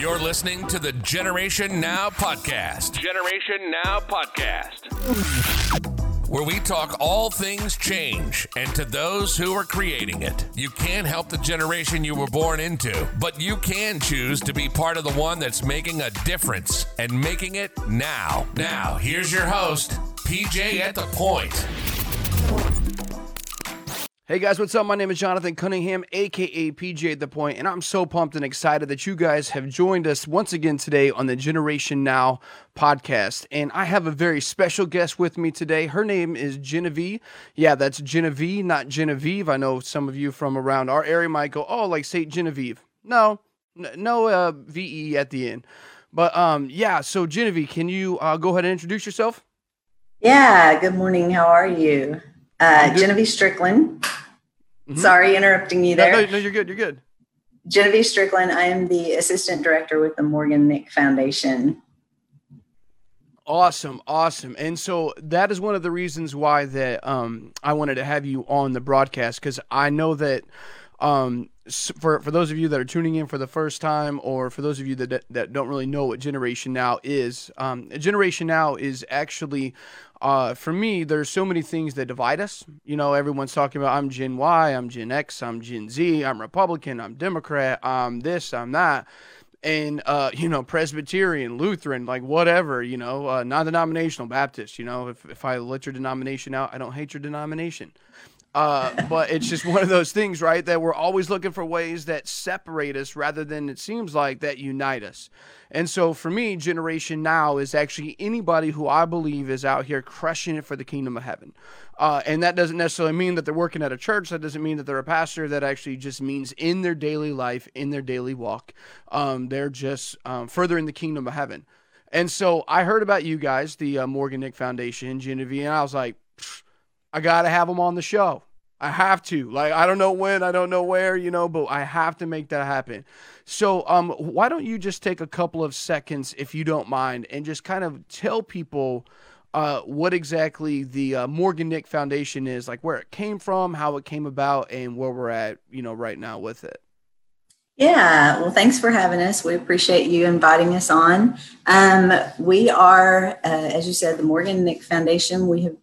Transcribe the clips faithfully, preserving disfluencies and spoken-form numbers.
You're listening to the Generation Now Podcast. Generation Now Podcast. Where we talk all things change and to those who are creating it. You can't help the generation you were born into, but you can choose to be part of the one that's making a difference and making it now. Now, here's your host, P J at the Point. Hey guys, what's up? My name is Jonathan Cunningham, aka P J at the Point, and I'm so pumped and excited that you guys have joined us once again today on the Generation Now Podcast. And I have a very special guest with me today. Her name is Genevie. Yeah, that's Genevie, not Genevieve. I know some of you from around our area might go, oh, like Saint Genevieve. No, n- no uh, V E at the end. But um, yeah, so Genevie, can you uh, go ahead and introduce yourself? Yeah, good morning. How are you? Uh, Genevie Strickland. Mm-hmm. Sorry, interrupting you there. No, no, no, you're good. You're good. Genevie Strickland. I am the assistant director with the Morgan Nick Foundation. Awesome. Awesome. And so that is one of the reasons why that um, I wanted to have you on the broadcast, because I know that um, for, for those of you that are tuning in for the first time, or for those of you that, that don't really know what Generation Now is, um, Generation Now is actually... Uh, for me, there's so many things that divide us. You know, everyone's talking about I'm Gen Y, I'm Gen X, I'm Gen Z, I'm Republican, I'm Democrat, I'm this, I'm that. And, uh, you know, Presbyterian, Lutheran, like whatever, you know, uh, non-denominational, Baptist, you know, if, if I let your denomination out, I don't hate your denomination. Uh, but it's just one of those things, right, that we're always looking for ways that separate us rather than, it seems like, that unite us. And so for me, Generation Now is actually anybody who I believe is out here crushing it for the kingdom of heaven. Uh, and that doesn't necessarily mean that they're working at a church. That doesn't mean that they're a pastor. That actually just means in their daily life, in their daily walk, um, they're just um, furthering the kingdom of heaven. And so I heard about you guys, the uh, Morgan Nick Foundation, Genevie, and I was like, pfft, I got to have them on the show. I have to. Like, I don't know when, I don't know where, you know, but I have to make that happen. So um, why don't you just take a couple of seconds, if you don't mind, and just kind of tell people uh, what exactly the uh, Morgan Nick Foundation is, like where it came from, how it came about, and where we're at, you know, right now with it. Yeah, well, thanks for having us. We appreciate you inviting us on. Um, we are, uh, as you said, the Morgan Nick Foundation. We have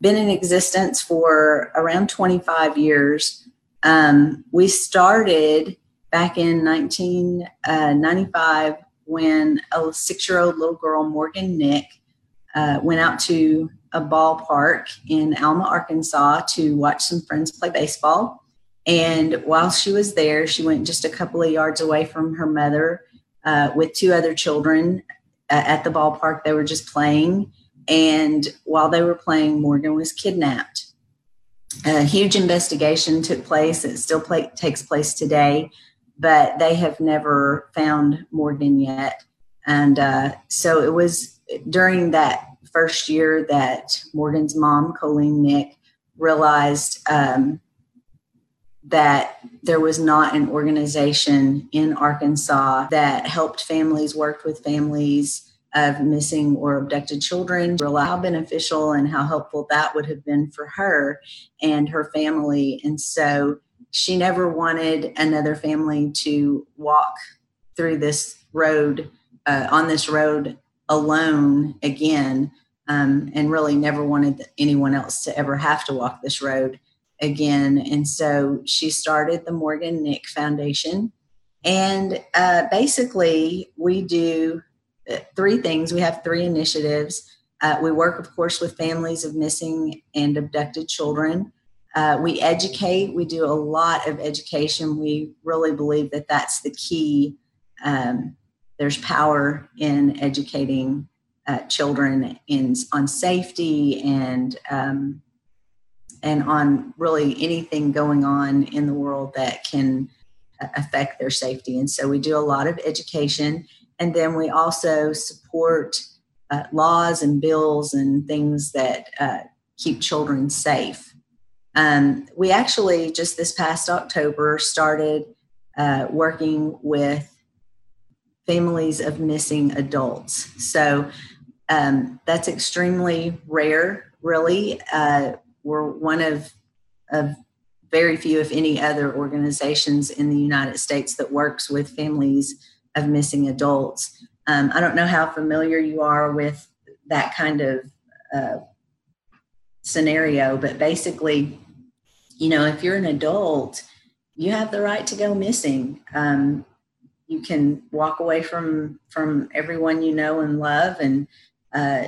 been in existence for around twenty-five years. Um, we started back in nineteen ninety-five when a six-year-old little girl, Morgan Nick, uh, went out to a ballpark in Alma, Arkansas to watch some friends play baseball. And while she was there, she went just a couple of yards away from her mother uh, with two other children uh, at the ballpark. They were just playing. And while they were playing, Morgan was kidnapped. A huge investigation took place. It still play, takes place today, but they have never found Morgan yet. And uh, so it was during that first year that Morgan's mom, Colleen Nick, realized um, that there was not an organization in Arkansas that helped families, worked with families of missing or abducted children, realize how beneficial and how helpful that would have been for her and her family. And so she never wanted another family to walk through this road, uh, on this road alone again, um, and really never wanted anyone else to ever have to walk this road again. And so she started the Morgan Nick Foundation. And uh, basically we do three things. We have three initiatives. Uh, we work, of course, with families of missing and abducted children. Uh, we educate. We do a lot of education. We really believe that that's the key. Um, there's power in educating uh, children in on safety and um, and on really anything going on in the world that can affect their safety. And so we do a lot of education. And then we also support uh, laws and bills and things that uh, keep children safe. Um, we actually just this past October started uh, working with families of missing adults. So um, that's extremely rare, really. Uh, we're one of, of very few, if any, other organizations in the United States that works with families of missing adults. Um, I don't know how familiar you are with that kind of uh, scenario, but basically, you know, if you're an adult, you have the right to go missing. Um, you can walk away from, from everyone you know and love. And uh,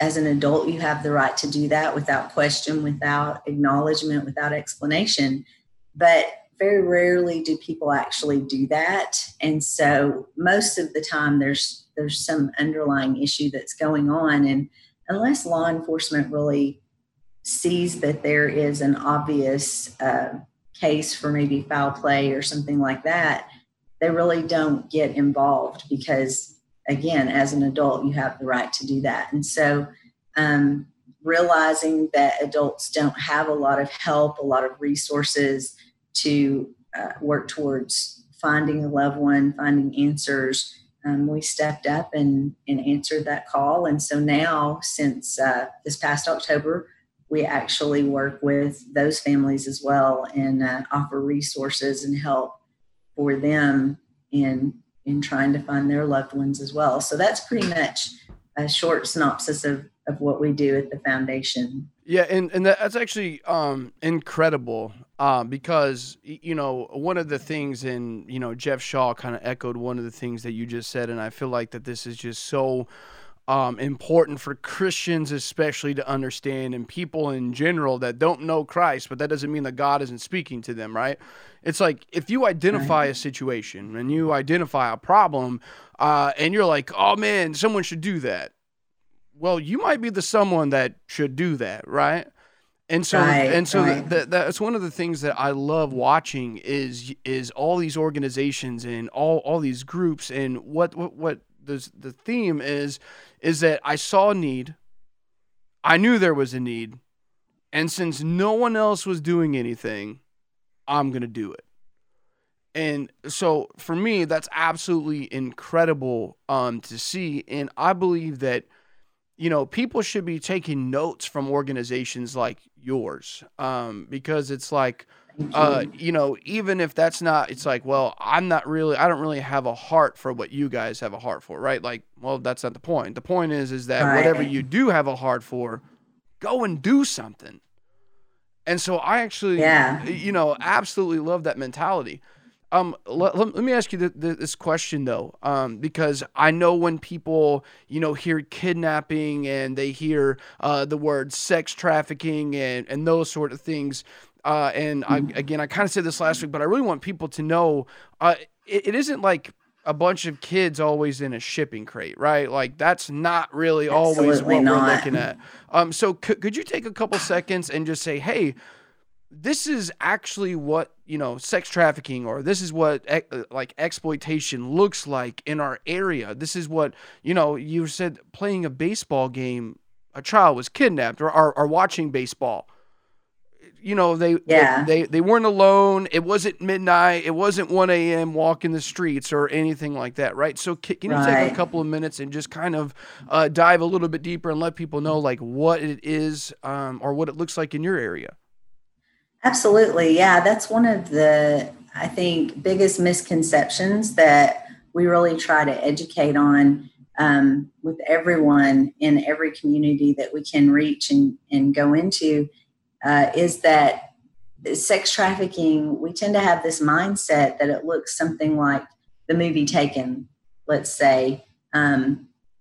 as an adult, you have the right to do that without question, without acknowledgement, without explanation. But very rarely do people actually do that. And so most of the time there's, there's some underlying issue that's going on. And unless law enforcement really sees that there is an obvious uh, case for maybe foul play or something like that, they really don't get involved because, again, as an adult, you have the right to do that. And so um, realizing that adults don't have a lot of help, a lot of resources to uh, work towards finding a loved one, finding answers, um, we stepped up and, and answered that call. And so now, since uh, this past October, we actually work with those families as well and uh, offer resources and help for them in in trying to find their loved ones as well. So that's pretty much a short synopsis of, of what we do at the foundation. Yeah, and, and that's actually um, incredible uh, because, you know, one of the things, and, you know, Jeff Shaw kind of echoed one of the things that you just said, and I feel like that this is just so Um, important for Christians especially to understand, and people in general that don't know Christ, but that doesn't mean that God isn't speaking to them, right? It's like if you identify a situation and you identify a problem uh, and you're like, oh man, someone should do that. Well, you might be the someone that should do that, right? And so, right, and so right. the, the, that's one of the things that I love watching is is all these organizations and all all these groups, and what what what The, the theme is is that I saw a need, I knew there was a need, and since no one else was doing anything, I'm going to do it. And so for me, that's absolutely incredible um, to see, and I believe that, you know, people should be taking notes from organizations like yours um, because it's like, Uh, you know, even if that's not, it's like, well, I'm not really, I don't really have a heart for what you guys have a heart for, right? Like, well, that's not the point. The point is, is that right. Whatever you do have a heart for, go and do something. And so I actually, yeah. you know, absolutely love that mentality. Um, let, let me ask you th- th- this question though, um, because I know when people, you know, hear kidnapping and they hear uh, the word sex trafficking and, and those sort of things, Uh, and I, again, I kind of said this last week, but I really want people to know uh, it, it isn't like a bunch of kids always in a shipping crate, right? Like that's not really Absolutely always what not. We're looking at. Um, so c- could you take a couple seconds and just say, hey, this is actually what, you know, sex trafficking, or this is what e- like exploitation looks like in our area. This is what, you know, you said playing a baseball game, a child was kidnapped, or, or, or watching baseball. You know, they, yeah. they they they weren't alone. It wasn't midnight. It wasn't one a.m. walking the streets or anything like that, right? So can, can you right. take a couple of minutes and just kind of uh, dive a little bit deeper and let people know, like, what it is um, or what it looks like in your area? Absolutely, yeah. That's one of the, I think, biggest misconceptions that we really try to educate on um, with everyone in every community that we can reach and, and go into. Uh, is that sex trafficking, we tend to have this mindset that it looks something like the movie Taken, let's say. Um,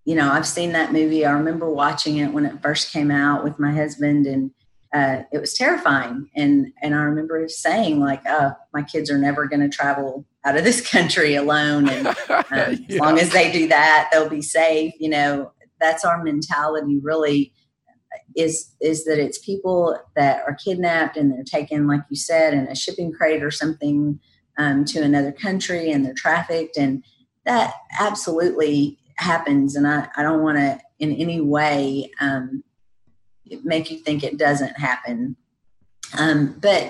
you know, I've seen that movie. I remember watching it when it first came out with my husband, and uh, it was terrifying. And, and I remember saying, like, oh, my kids are never going to travel out of this country alone. And um, yeah. as long as they do that, they'll be safe. You know, that's our mentality, really. Is is that it's people that are kidnapped and they're taken, like you said, in a shipping crate or something um, to another country, and they're trafficked, and that absolutely happens. And I, I don't want to in any way um, make you think it doesn't happen. Um, but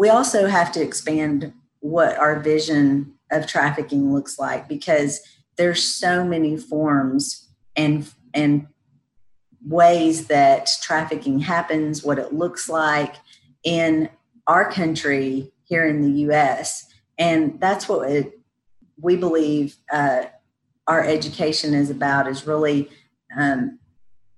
we also have to expand what our vision of trafficking looks like, because there's so many forms and and. ways that trafficking happens, what it looks like in our country here in the U S. And that's what it, we believe uh, our education is about is really um,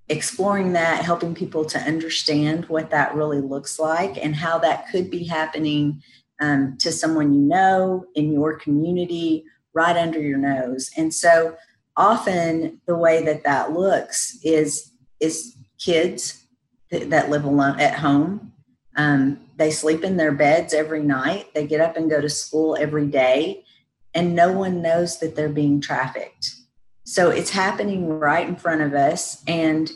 exploring that, helping people to understand what that really looks like and how that could be happening um, to someone you know, in your community, right under your nose. And so often the way that that looks is, is kids th- that live alone at home. Um, they sleep in their beds every night. They get up and go to school every day, and no one knows that they're being trafficked. So it's happening right in front of us, and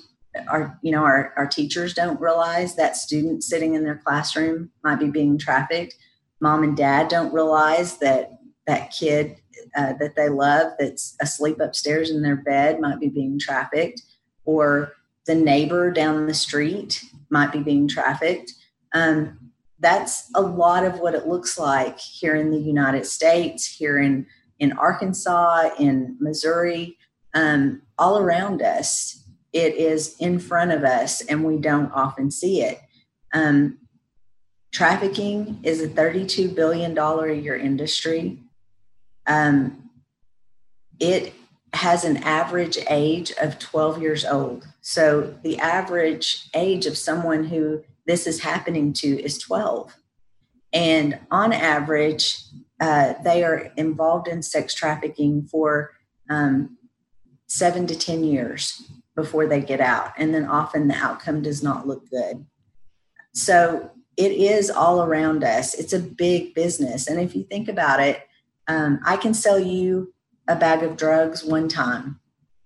our, you know, our, our teachers don't realize that students sitting in their classroom might be being trafficked. Mom and dad don't realize that that kid uh, that they love that's asleep upstairs in their bed might be being trafficked, or the neighbor down the street might be being trafficked. Um, that's a lot of what it looks like here in the United States, here in, in Arkansas, in Missouri. Um, all around us, it is in front of us, and we don't often see it. Um, trafficking is a thirty-two billion dollars a year industry. Um, it has an average age of twelve years old. So the average age of someone who this is happening to is twelve. And on average, uh, they are involved in sex trafficking for um, seven to ten years before they get out. And then often the outcome does not look good. So it is all around us. It's a big business. And if you think about it, um, I can sell you a bag of drugs one time.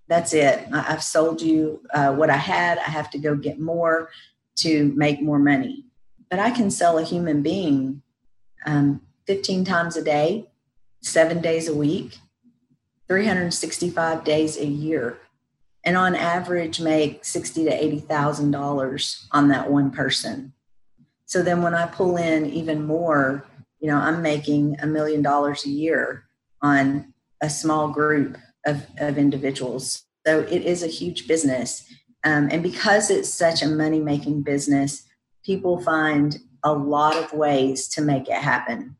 That's it. I've sold you uh, what I had. I have to go get more to make more money. But I can sell a human being um, fifteen times a day, seven days a week, three hundred sixty-five days a year, and on average make sixty thousand to eighty thousand dollars on that one person. So then when I pull in even more, you know, I'm making a million dollars a year on a small group of, of individuals. So it is a huge business. Um, and because it's such a money-making business, people find a lot of ways to make it happen.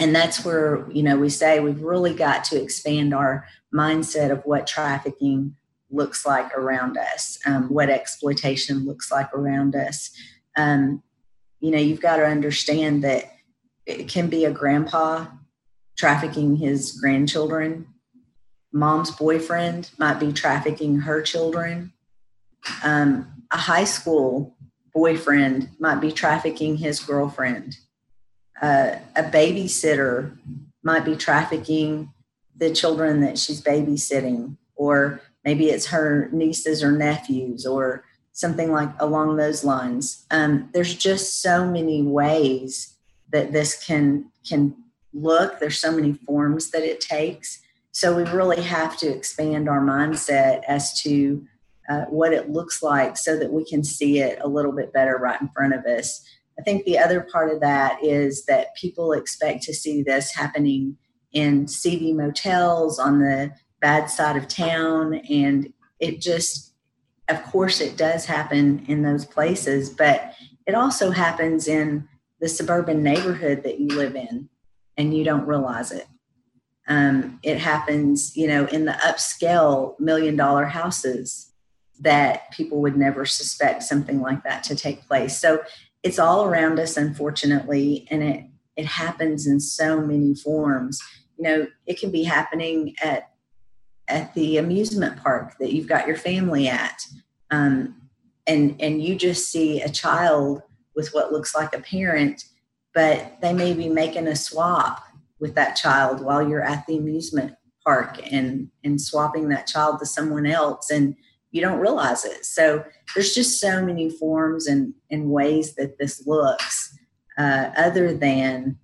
And that's where, you know, we say we've really got to expand our mindset of what trafficking looks like around us, um, what exploitation looks like around us. Um, you know, you've got to understand that it can be a grandpa trafficking his grandchildren. Mom's boyfriend might be trafficking her children. Um, a high school boyfriend might be trafficking his girlfriend. Uh, a babysitter might be trafficking the children that she's babysitting, or maybe it's her nieces or nephews or something like along those lines. Um, there's just so many ways that this can, can look. There's so many forms that it takes. So we really have to expand our mindset as to Uh, what it looks like so that we can see it a little bit better right in front of us. I think the other part of that is that people expect to see this happening in seedy motels on the bad side of town. And it just, of course, it does happen in those places, but it also happens in the suburban neighborhood that you live in and you don't realize it. Um, it happens, you know, in the upscale million dollar houses that people would never suspect something like that to take place. So it's all around us, unfortunately, and it, it happens in so many forms. You know, it can be happening at at the amusement park that you've got your family at, um, and, and you just see a child with what looks like a parent, but they may be making a swap with that child while you're at the amusement park and, and swapping that child to someone else. And you don't realize it. So there's just so many forms and, and ways that this looks, uh, other than,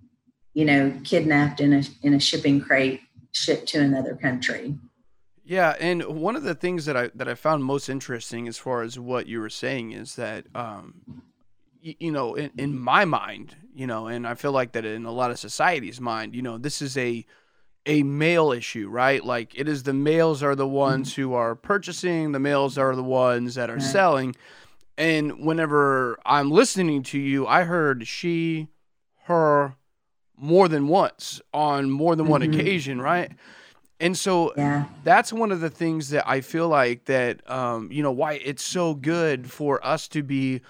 you know, kidnapped in a, in a shipping crate, shipped to another country. Yeah. And one of the things that I, that I found most interesting as far as what you were saying is that, um, you, you know, in, in my mind, you know, and I feel like that in a lot of society's mind, you know, this is a, a male issue, right? Like it is the males are the ones mm-hmm. who are purchasing, the males are the ones that are right. selling. And whenever I'm listening to you, I heard she, her, more than once on more than mm-hmm. one occasion, right? And so yeah. that's one of the things that I feel like that, um, you know, why it's so good for us to be,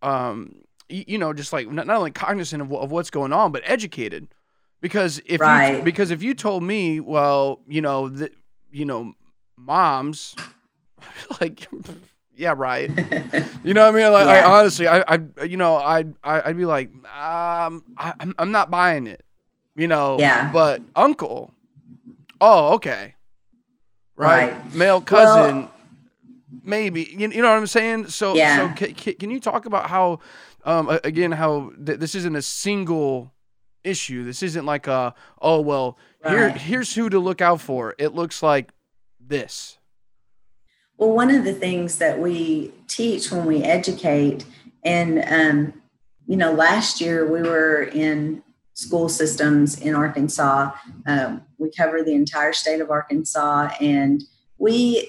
um, you know, just like not only cognizant of, of what's going on, but educated. Because if right. you, because if you told me, well, you know, the, you know, moms, like, yeah, right. You know what I mean? Like, yeah. I, honestly, I, I, you know, I, I, I'd be like, um, I, I'm not buying it, you know. Yeah. But uncle, oh, okay, right. right. Male cousin, well, maybe. You, you know what I'm saying? So, yeah. so can, can you talk about how, um, again, how th- this isn't a single issue. This isn't like a, oh, well, right. here, here's who to look out for. It looks like this. Well, one of the things that we teach when we educate, and, um, you know, last year we were in school systems in Arkansas. Um, we cover the entire state of Arkansas, and we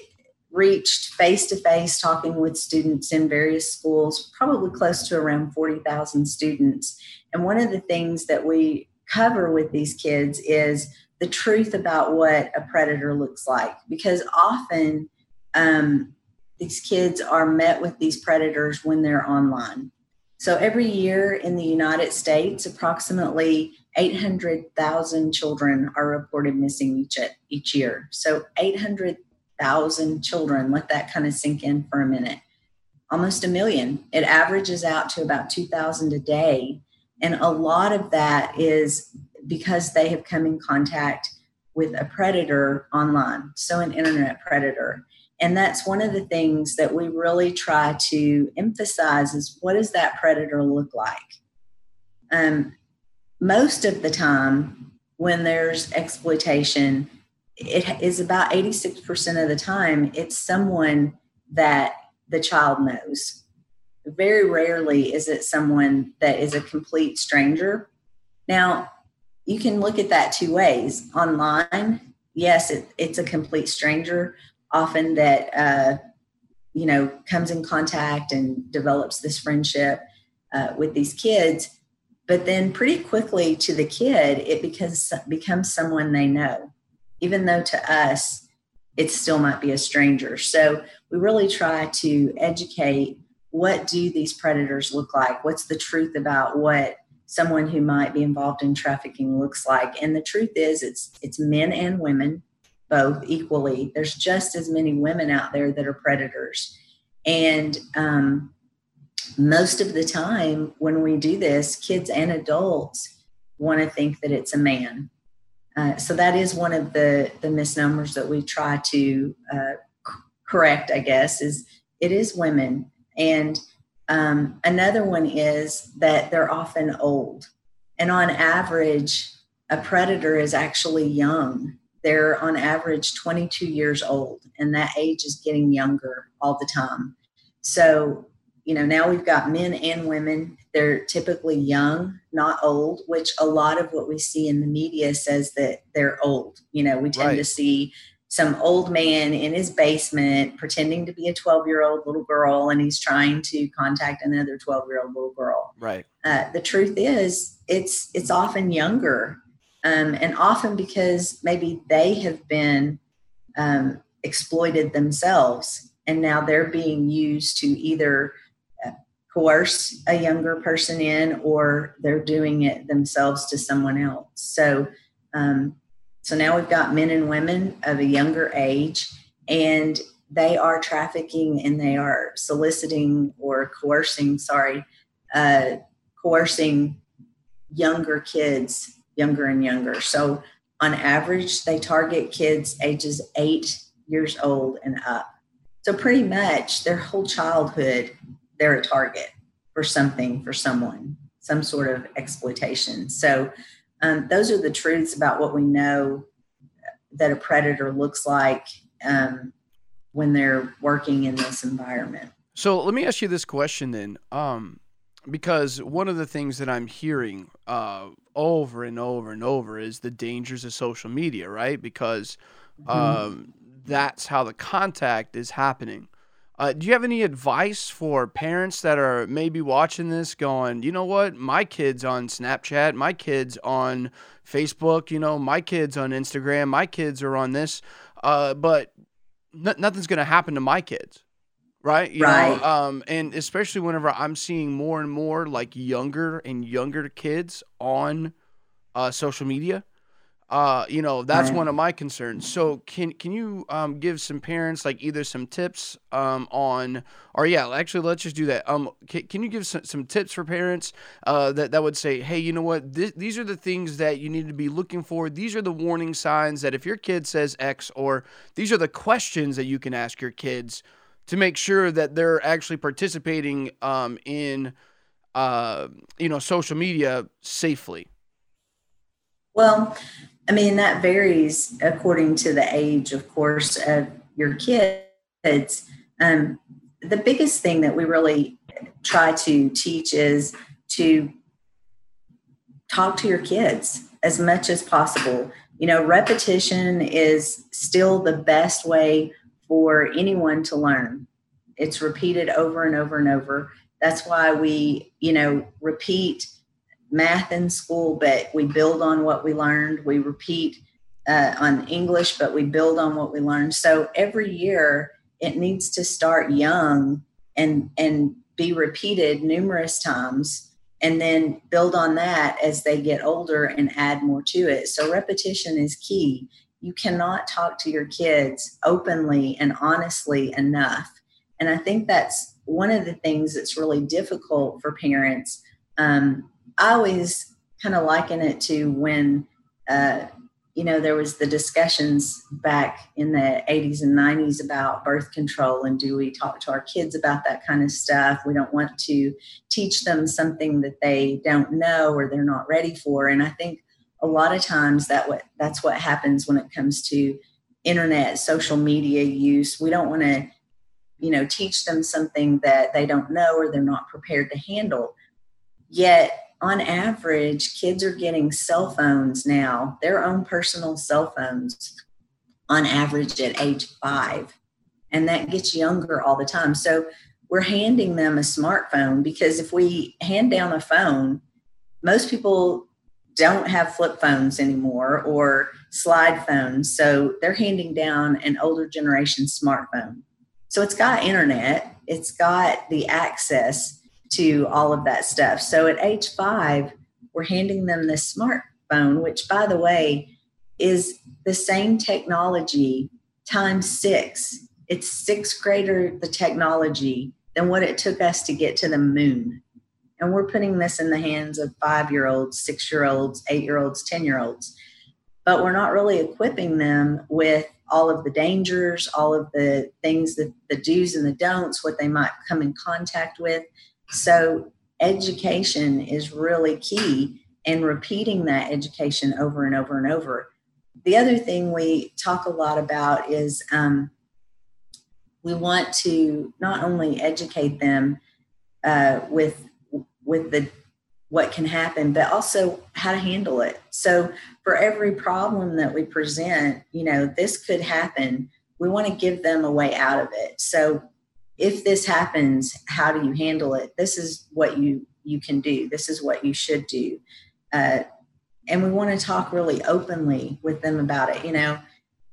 reached face-to-face talking with students in various schools, probably close to around forty thousand students. And one of the things that we cover with these kids is the truth about what a predator looks like, because often um, these kids are met with these predators when they're online. So every year in the United States, approximately eight hundred thousand children are reported missing each, each year. So eight hundred thousand children, let that kind of sink in for a minute. Almost a million. It averages out to about two thousand a day. And a lot of that is because they have come in contact with a predator online, so an internet predator. And that's one of the things that we really try to emphasize is, what does that predator look like? Um, most of the time when there's exploitation, it is about eighty-six percent of the time, it's someone that the child knows. Very rarely is it someone that is a complete stranger. Now, you can look at that two ways. Online, yes, it, it's a complete stranger, often that, uh, you know, comes in contact and develops this friendship uh, with these kids. But then pretty quickly to the kid, it becomes, becomes someone they know, even though to us, it still might be a stranger. So we really try to educate. What do these predators look like? What's the truth about what someone who might be involved in trafficking looks like? And the truth is it's it's men and women, both equally. There's just as many women out there that are predators. And um, most of the time when we do this, kids and adults want to think that it's a man. Uh, so that is one of the, the misnomers that we try to uh, c- correct, I guess, is it is women. And um, another one is that they're often old. And on average, a predator is actually young. They're on average twenty-two years old, and that age is getting younger all the time. So, you know, now we've got men and women. They're typically young, not old, which a lot of what we see in the media says that they're old. You know, we tend right. to see some old man in his basement pretending to be a twelve-year-old little girl, and he's trying to contact another twelve-year-old little girl. Right. Uh, the truth is, it's it's often younger, um, and often because maybe they have been um, exploited themselves, and now they're being used to either coerce a younger person in, or they're doing it themselves to someone else. So. Um, So now we've got men and women of a younger age, and they are trafficking and they are soliciting or coercing, sorry, uh, coercing younger kids, younger and younger. So on average, they target kids ages eight years old and up. So pretty much their whole childhood, they're a target for something, for someone, some sort of exploitation. So Um, those are the truths about what we know that a predator looks like um, when they're working in this environment. So let me ask you this question then, um, because one of the things that I'm hearing uh, over and over and over is the dangers of social media, right? Because um, mm-hmm. that's how the contact is happening. Uh, do you have any advice for parents that are maybe watching this going, you know what, my kid's on Snapchat, my kid's on Facebook, you know, my kid's on Instagram, my kids are on this, uh, but n- nothing's going to happen to my kids, right? You right. know, um, and especially whenever I'm seeing more and more like younger and younger kids on uh, social media. Uh, you know, that's one of my concerns. So can can you um, give some parents like either some tips um, on, or yeah, actually let's just do that. Um, can, can you give some, some tips for parents uh, that, that would say, hey, you know what, Th- these are the things that you need to be looking for. These are the warning signs that if your kid says X, or these are the questions that you can ask your kids to make sure that they're actually participating um, in, uh, you know, social media safely. Well, I mean, that varies according to the age, of course, of your kids. Um, the biggest thing that we really try to teach is to talk to your kids as much as possible. You know, repetition is still the best way for anyone to learn. It's repeated over and over and over. That's why we, you know, repeat math in school, but we build on what we learned. We repeat uh, on English, but we build on what we learned. So every year it needs to start young and, and be repeated numerous times, and then build on that as they get older and add more to it. So repetition is key. You cannot talk to your kids openly and honestly enough. And I think that's one of the things that's really difficult for parents. Um, I always kind of liken it to when, uh, you know, there was the discussions back in the eighties and nineties about birth control, and do we talk to our kids about that kind of stuff? We don't want to teach them something that they don't know or they're not ready for. And I think a lot of times that what that's what happens when it comes to internet, social media use. We don't want to, you know, teach them something that they don't know or they're not prepared to handle. Yet, on average, kids are getting cell phones now, their own personal cell phones, on average at age five. And that gets younger all the time. So we're handing them a smartphone, because if we hand down a phone, most people don't have flip phones anymore or slide phones. So they're handing down an older generation smartphone. So it's got internet, it's got the access to all of that stuff. So at age five, we're handing them this smartphone, which, by the way, is the same technology times six. It's six greater the technology than what it took us to get to the moon. And we're putting this in the hands of five-year-olds, six-year-olds, eight-year-olds, ten-year-olds. But we're not really equipping them with all of the dangers, all of the things, that the do's and the don'ts, what they might come in contact with. So education is really key, and repeating that education over and over and over. The other thing we talk a lot about is um, we want to not only educate them uh, with with the what can happen, but also how to handle it. So for every problem that we present, you know, this could happen, we want to give them a way out of it. So if this happens, how do you handle it? This is what you, you can do. This is what you should do. Uh, and we want to talk really openly with them about it. You know,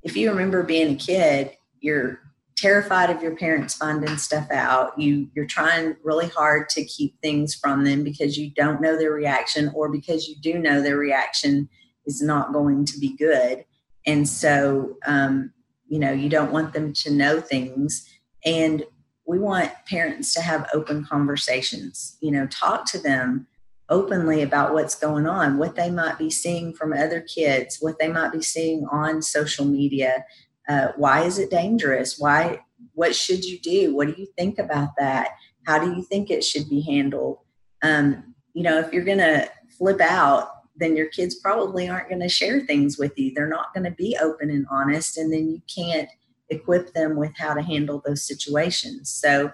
if you remember being a kid, you're terrified of your parents finding stuff out. You, you're trying really hard to keep things from them because you don't know their reaction, or because you do know their reaction is not going to be good. And so, um, you know, you don't want them to know things. And we want parents to have open conversations, you know, talk to them openly about what's going on, what they might be seeing from other kids, what they might be seeing on social media. Uh, why is it dangerous? Why? What should you do? What do you think about that? How do you think it should be handled? Um, you know, if you're going to flip out, then your kids probably aren't going to share things with you. They're not going to be open and honest, and then you can't equip them with how to handle those situations. So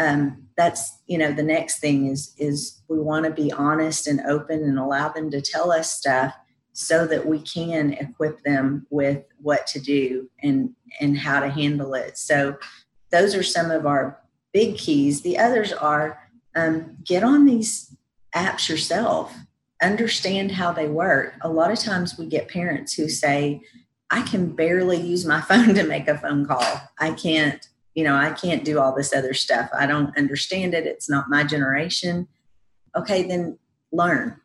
um, that's, you know, the next thing is, is we want to be honest and open and allow them to tell us stuff so that we can equip them with what to do and, and how to handle it. So those are some of our big keys. The others are um, get on these apps yourself, understand how they work. A lot of times we get parents who say, I can barely use my phone to make a phone call. I can't, you know, I can't do all this other stuff. I don't understand it. It's not my generation. Okay, then learn.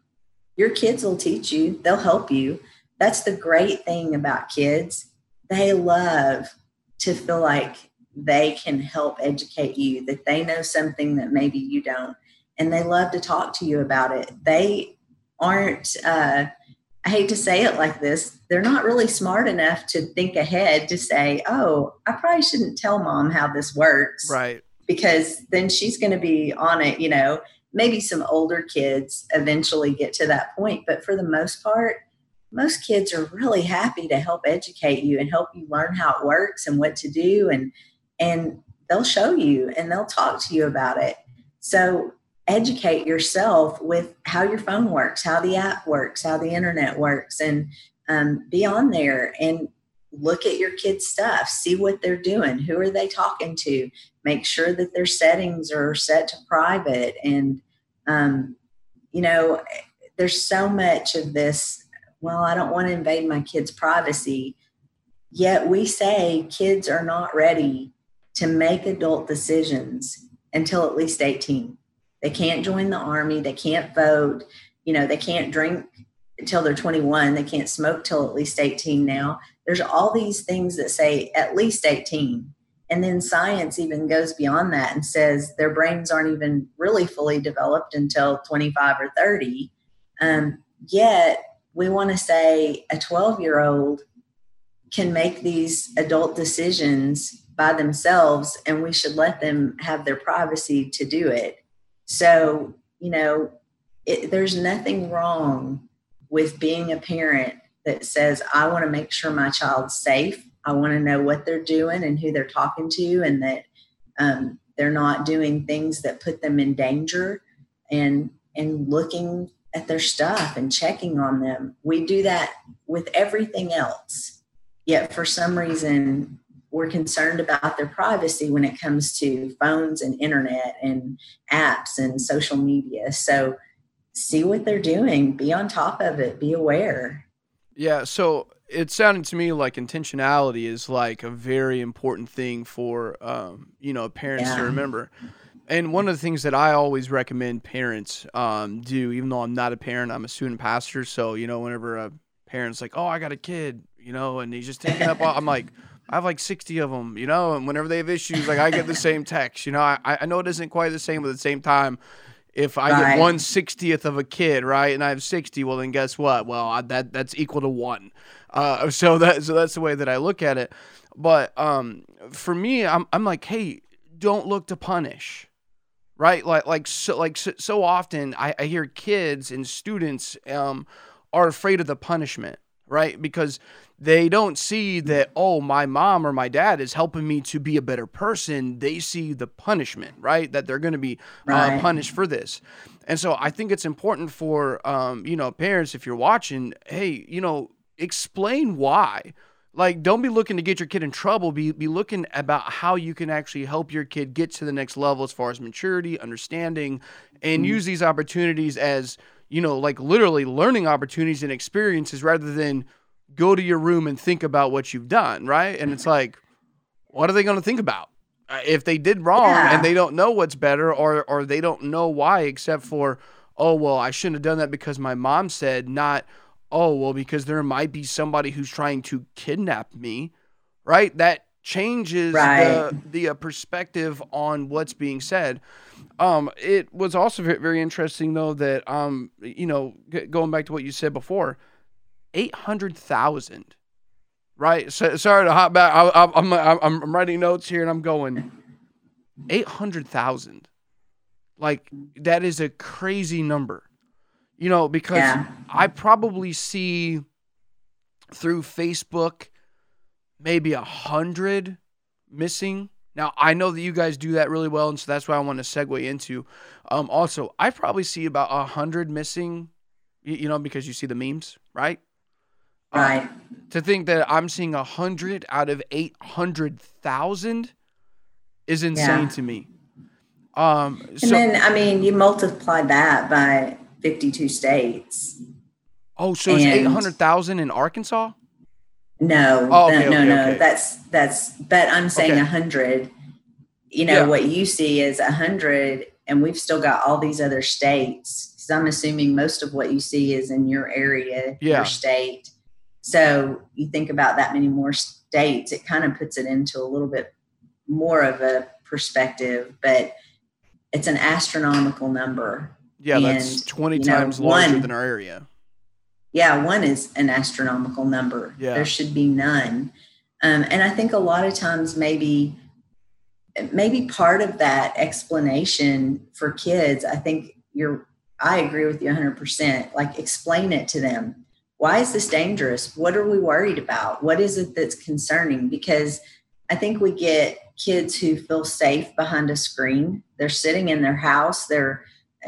Your kids will teach you. They'll help you. That's the great thing about kids. They love to feel like they can help educate you, that they know something that maybe you don't. And they love to talk to you about it. They aren't, uh, I hate to say it like this, they're not really smart enough to think ahead to say, oh, I probably shouldn't tell mom how this works. Right. Because then she's going to be on it, you know. Maybe some older kids eventually get to that point. But for the most part, most kids are really happy to help educate you and help you learn how it works and what to do. And, and they'll show you and they'll talk to you about it. So educate yourself with how your phone works, how the app works, how the internet works, and um, be on there and look at your kids' stuff, see what they're doing, who are they talking to, make sure that their settings are set to private. And, um, you know, there's so much of this, well, I don't want to invade my kids' privacy, yet we say kids are not ready to make adult decisions until at least eighteen. They can't join the army. They can't vote. You know, they can't drink until they're twenty-one. They can't smoke till at least eighteen now. There's all these things that say at least eighteen. And then science even goes beyond that and says their brains aren't even really fully developed until twenty-five or thirty. Um, yet we want to say a twelve-year-old can make these adult decisions by themselves, and we should let them have their privacy to do it. So, you know, it, there's nothing wrong with being a parent that says, I want to make sure my child's safe. I want to know what they're doing and who they're talking to, and that um, they're not doing things that put them in danger, and, and looking at their stuff and checking on them. We do that with everything else. Yet for some reason, we're concerned about their privacy when it comes to phones and internet and apps and social media. So see what they're doing, be on top of it, be aware. Yeah. So it sounded to me like intentionality is like a very important thing for, um, you know, parents yeah. to remember. And one of the things that I always recommend parents um, do, even though I'm not a parent, I'm a student pastor. So, you know, whenever a parent's like, oh, I got a kid, you know, and he's just taking up all, I'm like, I have like sixty of them, you know, and whenever they have issues, like I get the same text, you know, I, I know it isn't quite the same, but at the same time, if I right. get one sixtieth of a kid, right, and I have sixty, well, then guess what? Well, I, that that's equal to one. Uh, so that so that's the way that I look at it. But um, for me, I'm I'm like, hey, don't look to punish, right? Like like so like so, so often I, I hear kids and students um are afraid of the punishment, right? Because they don't see that, oh, my mom or my dad is helping me to be a better person. They see the punishment, right? That they're going to be right. uh, punished for this. And so I think it's important for, um, you know, parents, if you're watching, hey, you know, explain why. Like, don't be looking to get your kid in trouble. Be be looking about how you can actually help your kid get to the next level as far as maturity, understanding, and mm-hmm. use these opportunities as, you know, like literally learning opportunities and experiences rather than go to your room and think about what you've done, right? And it's like, what are they going to think about if they did wrong yeah. and they don't know what's better, or or they don't know why, except for, oh, well, I shouldn't have done that because my mom said, not, oh, well, because there might be somebody who's trying to kidnap me, right? That changes right. the, the uh, perspective on what's being said. Um, it was also very interesting, though, that, um, you know, g- going back to what you said before, eight hundred thousand, right? So, sorry to hop back. I, I, I'm, I'm I'm writing notes here and I'm going, eight hundred thousand. Like, that is a crazy number, you know, because yeah. I probably see through Facebook maybe a hundred missing. Now, I know that you guys do that really well, and so that's what I want to segue into. Um, also, I probably see about a hundred missing, you, you know, because you see the memes, right? Right. Um, to think that I'm seeing a hundred out of eight hundred thousand, is insane yeah. to me. Um, and so, then, I mean, you multiply that by fifty-two states. Oh, so it's eight hundred thousand in Arkansas? No, oh, okay, no, okay, no. Okay. That's, that's, but I'm saying okay. one hundred. You know, yeah. what you see is one hundred, and we've still got all these other states. Because I'm assuming most of what you see is in your area, yeah. your state. So you think about that many more states, it kind of puts it into a little bit more of a perspective, but it's an astronomical number. Yeah, and, that's twenty times know, larger one, than our area. Yeah, one is an astronomical number. Yeah. There should be none. Um, and I think a lot of times maybe maybe part of that explanation for kids, I think you're, I agree with you one hundred percent, like explain it to them. Why is this dangerous? What are we worried about? What is it that's concerning? Because I think we get kids who feel safe behind a screen. They're sitting in their house. They're,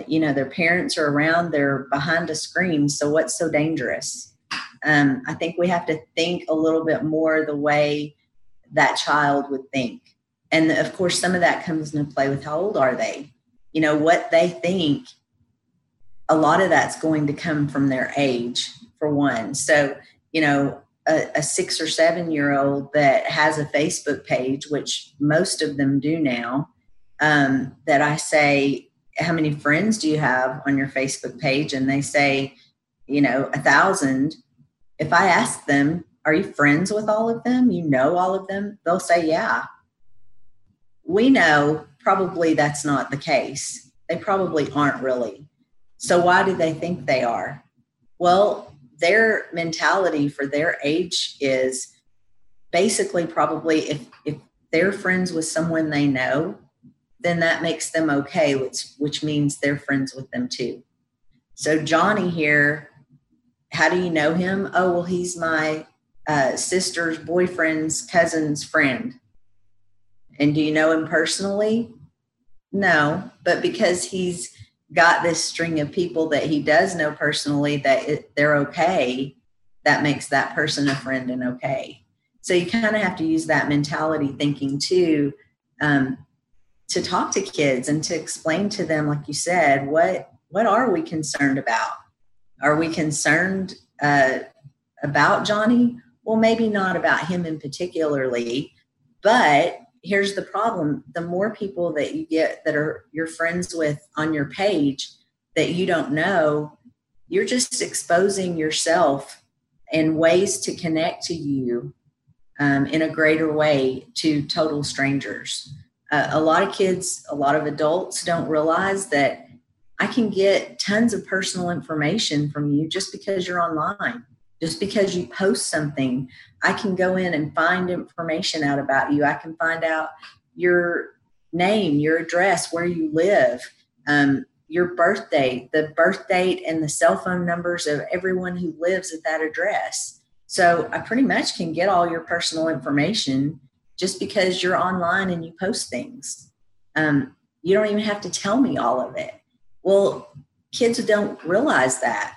you know, their parents are around, they're behind a screen. So what's so dangerous? Um, I think we have to think a little bit more the way that child would think. And of course, some of that comes into play with how old are they? You know, what they think, a lot of that's going to come from their age, for one. So, you know, a, a six or seven year old that has a Facebook page, which most of them do now, um, that I say, how many friends do you have on your Facebook page? And they say, you know, a thousand. If I ask them, are you friends with all of them? You know, all of them, they'll say, yeah. We know probably that's not the case. They probably aren't really. So why do they think they are? Well, their mentality for their age is basically probably if, if they're friends with someone they know, then that makes them okay, which which means they're friends with them too. So Johnny here, how do you know him? Oh, well, he's my uh, sister's boyfriend's cousin's friend. And do you know him personally? No, but because he's got this string of people that he does know personally that it, they're okay, that makes that person a friend and okay. So you kind of have to use that mentality thinking too, um, to talk to kids and to explain to them, like you said, what what are we concerned about? Are we concerned uh, about Johnny? Well, maybe not about him in particularly, but here's the problem. The more people that you get that are you're friends with on your page that you don't know, you're just exposing yourself and ways to connect to you um, in a greater way to total strangers. Uh, a lot of kids, a lot of adults don't realize that I can get tons of personal information from you just because you're online, just because you post something. I can go in and find information out about you. I can find out your name, your address, where you live, um, your birthday, the birth date and the cell phone numbers of everyone who lives at that address. So I pretty much can get all your personal information just because you're online and you post things. Um, you don't even have to tell me all of it. Well, kids don't realize that.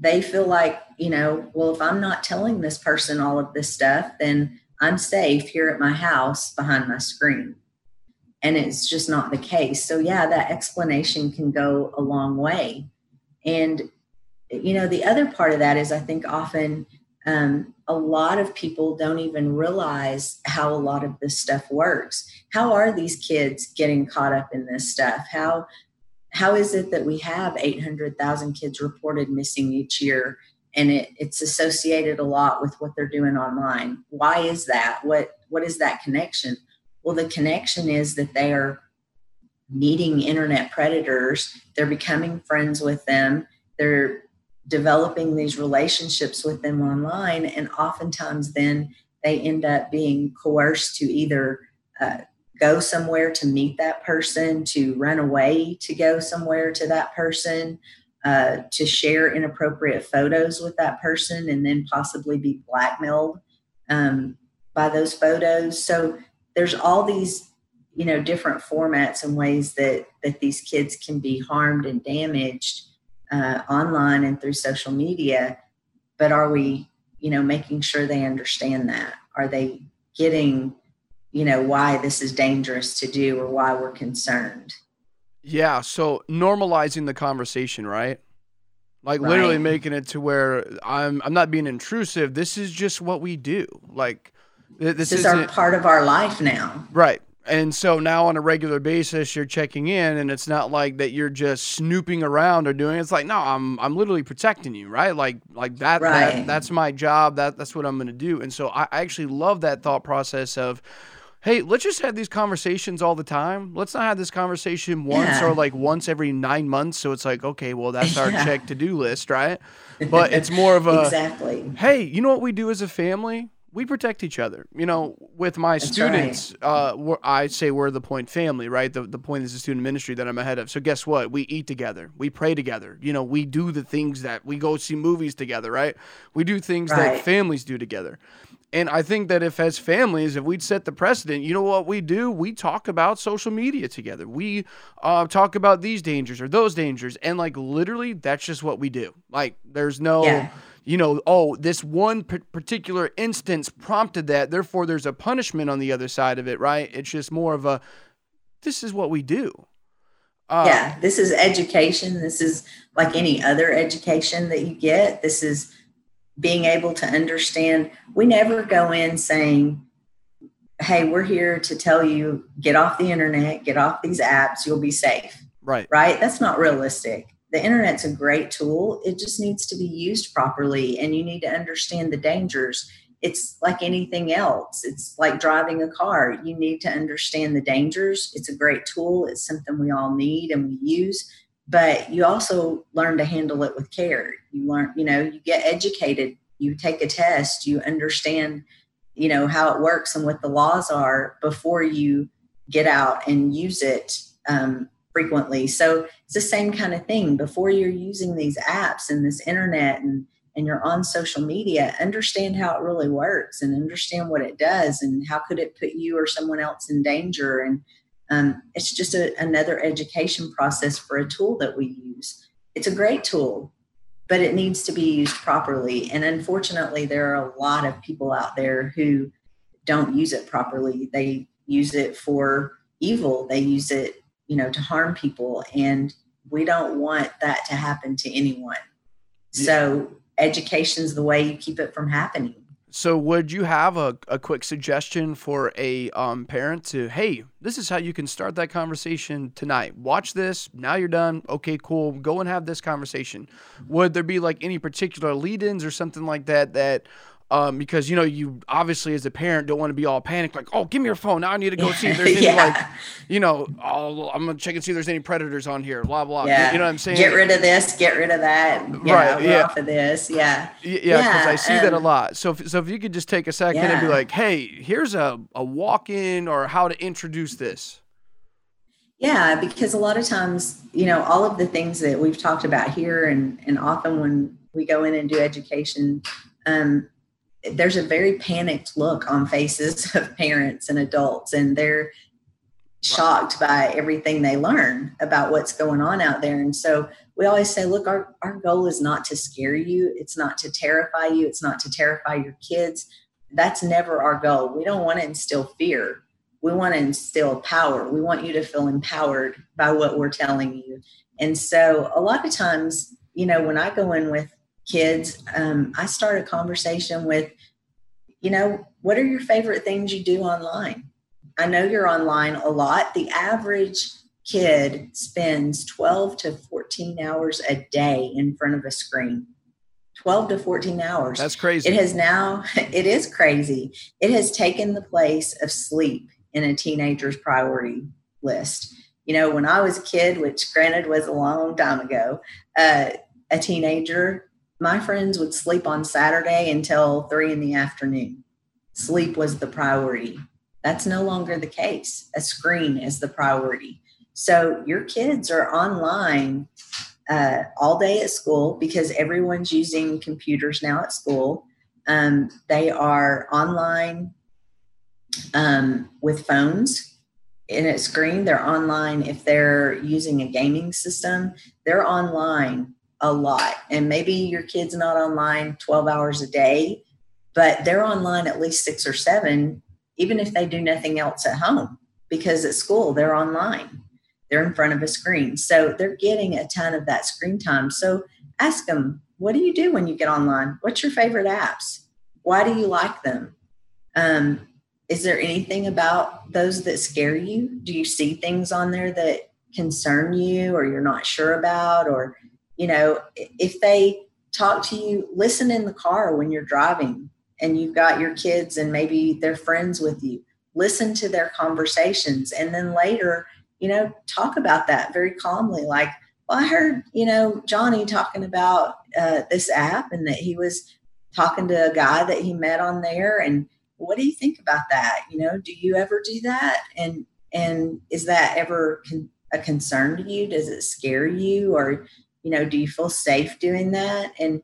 They feel like, you know, well, if I'm not telling this person all of this stuff, then I'm safe here at my house behind my screen. And it's just not the case. So yeah, that explanation can go a long way. And, you know, the other part of that is I think often Um, a lot of people don't even realize how a lot of this stuff works. How are these kids getting caught up in this stuff? How, how is it that we have eight hundred thousand kids reported missing each year and it, it's associated a lot with what they're doing online? Why is that? What, what is that connection? Well, the connection is that they are meeting internet predators. They're becoming friends with them. They're developing these relationships with them online. And oftentimes then they end up being coerced to either uh, go somewhere to meet that person, to run away, to go somewhere to that person, uh, to share inappropriate photos with that person, and then possibly be blackmailed um, by those photos. So there's all these, you know, different formats and ways that, that these kids can be harmed and damaged Uh, online and through social media. But are we, you know, making sure they understand that? Are they getting, you know, why this is dangerous to do or why we're concerned. Yeah. So normalizing the conversation, right? Like right. literally making it to where I'm, I'm not being intrusive. This is just what we do. Like th this, this is our part of our life now. Right. And so now on a regular basis, you're checking in, and it's not like that you're just snooping around or doing, it's like, no, I'm, I'm literally protecting you. Right. Like, like that, right. that that's my job. That that's what I'm going to do. And so I, I actually love that thought process of, hey, let's just have these conversations all the time. Let's not have this conversation once yeah. or like once every nine months. So it's like, okay, well, that's our yeah. check to do list. Right. But it's more of a, exactly. hey, you know what we do as a family? We protect each other. You know, with my That's students, right. uh, I say we're the Point family, right? The, the Point is the student ministry that I'm a head of. So guess what? We eat together. We pray together. You know, we do the things that we go see movies together, right? We do things right. that families do together. And I think that if as families, if we'd set the precedent, you know what we do? We talk about social media together. We uh, talk about these dangers or those dangers. And like, literally, that's just what we do. Like, there's no, yeah. you know, oh, this one particular instance prompted that. Therefore, there's a punishment on the other side of it, right? It's just more of a, this is what we do. Uh, yeah, this is education. This is like any other education that you get. This is being able to understand. We never go in saying, hey, we're here to tell you, get off the internet, get off these apps, you'll be safe. Right. Right. That's not realistic. The internet's a great tool. It just needs to be used properly. And you need to understand the dangers. It's like anything else. It's like driving a car. You need to understand the dangers. It's a great tool. It's something we all need and we use. But you also learn to handle it with care. You learn, you know, you get educated, you take a test, you understand, you know, how it works and what the laws are before you get out and use it um, frequently. So it's the same kind of thing. Before you're using these apps and this internet and, and you're on social media, understand how it really works and understand what it does and how could it put you or someone else in danger. And Um, it's just a, another education process for a tool that we use. It's a great tool, but it needs to be used properly. And unfortunately, there are a lot of people out there who don't use it properly. They use it for evil. They use it, you know, to harm people. And we don't want that to happen to anyone. Yeah. So education's the way you keep it from happening. So would you have a, a quick suggestion for a um, parent to, hey, this is how you can start that conversation tonight. Watch this. Now you're done. Okay, cool. Go and have this conversation. Would there be like any particular lead-ins or something like that that um, because, you know, you obviously as a parent don't want to be all panicked like, oh, give me your phone. Now I need to go see if there's any yeah. like, you know, oh, I'm going to check and see if there's any predators on here, blah, blah. Yeah. You know what I'm saying? Get rid of this, get rid of that. You right. Know, yeah. Off of this. Yeah. Yeah. Because yeah, I see um, that a lot. So if, so if you could just take a second yeah. and be like, hey, here's a, a walk-in or how to introduce this. Yeah. Because a lot of times, you know, all of the things that we've talked about here and, and often when we go in and do education, um, there's a very panicked look on faces of parents and adults, and they're shocked by everything they learn about what's going on out there. And so we always say, look, our, our goal is not to scare you. It's not to terrify you. It's not to terrify your kids. That's never our goal. We don't want to instill fear. We want to instill power. We want you to feel empowered by what we're telling you. And so a lot of times, you know, when I go in with kids, um, I start a conversation with, you know, what are your favorite things you do online? I know you're online a lot. The average kid spends twelve to fourteen hours a day in front of a screen. twelve to fourteen hours. That's crazy. It has now, it is crazy. It has taken the place of sleep in a teenager's priority list. You know, when I was a kid, which granted was a long time ago, uh, a teenager, my friends would sleep on Saturday until three in the afternoon. Sleep was the priority. That's no longer the case. A screen is the priority. So your kids are online uh, all day at school because everyone's using computers now at school. Um, they are online um, with phones in a screen. They're online if they're using a gaming system. They're online a lot. And maybe your kid's not online twelve hours a day, but they're online at least six or seven even if they do nothing else at home, because at school they're online, they're in front of a screen. So they're getting a ton of that screen time. So ask them, what do you do when you get online? What's your favorite apps? Why do you like them? Um, is there anything about those that scare you? Do you see things on there that concern you or you're not sure about? Or, you know, if they talk to you, listen in the car when you're driving and you've got your kids and maybe their friends with you, listen to their conversations. And then later, you know, talk about that very calmly. Like, well, I heard, you know, Johnny talking about uh, this app and that he was talking to a guy that he met on there. And what do you think about that? You know, do you ever do that? And, and is that ever con- a concern to you? Does it scare you? Or, you know, do you feel safe doing that? And,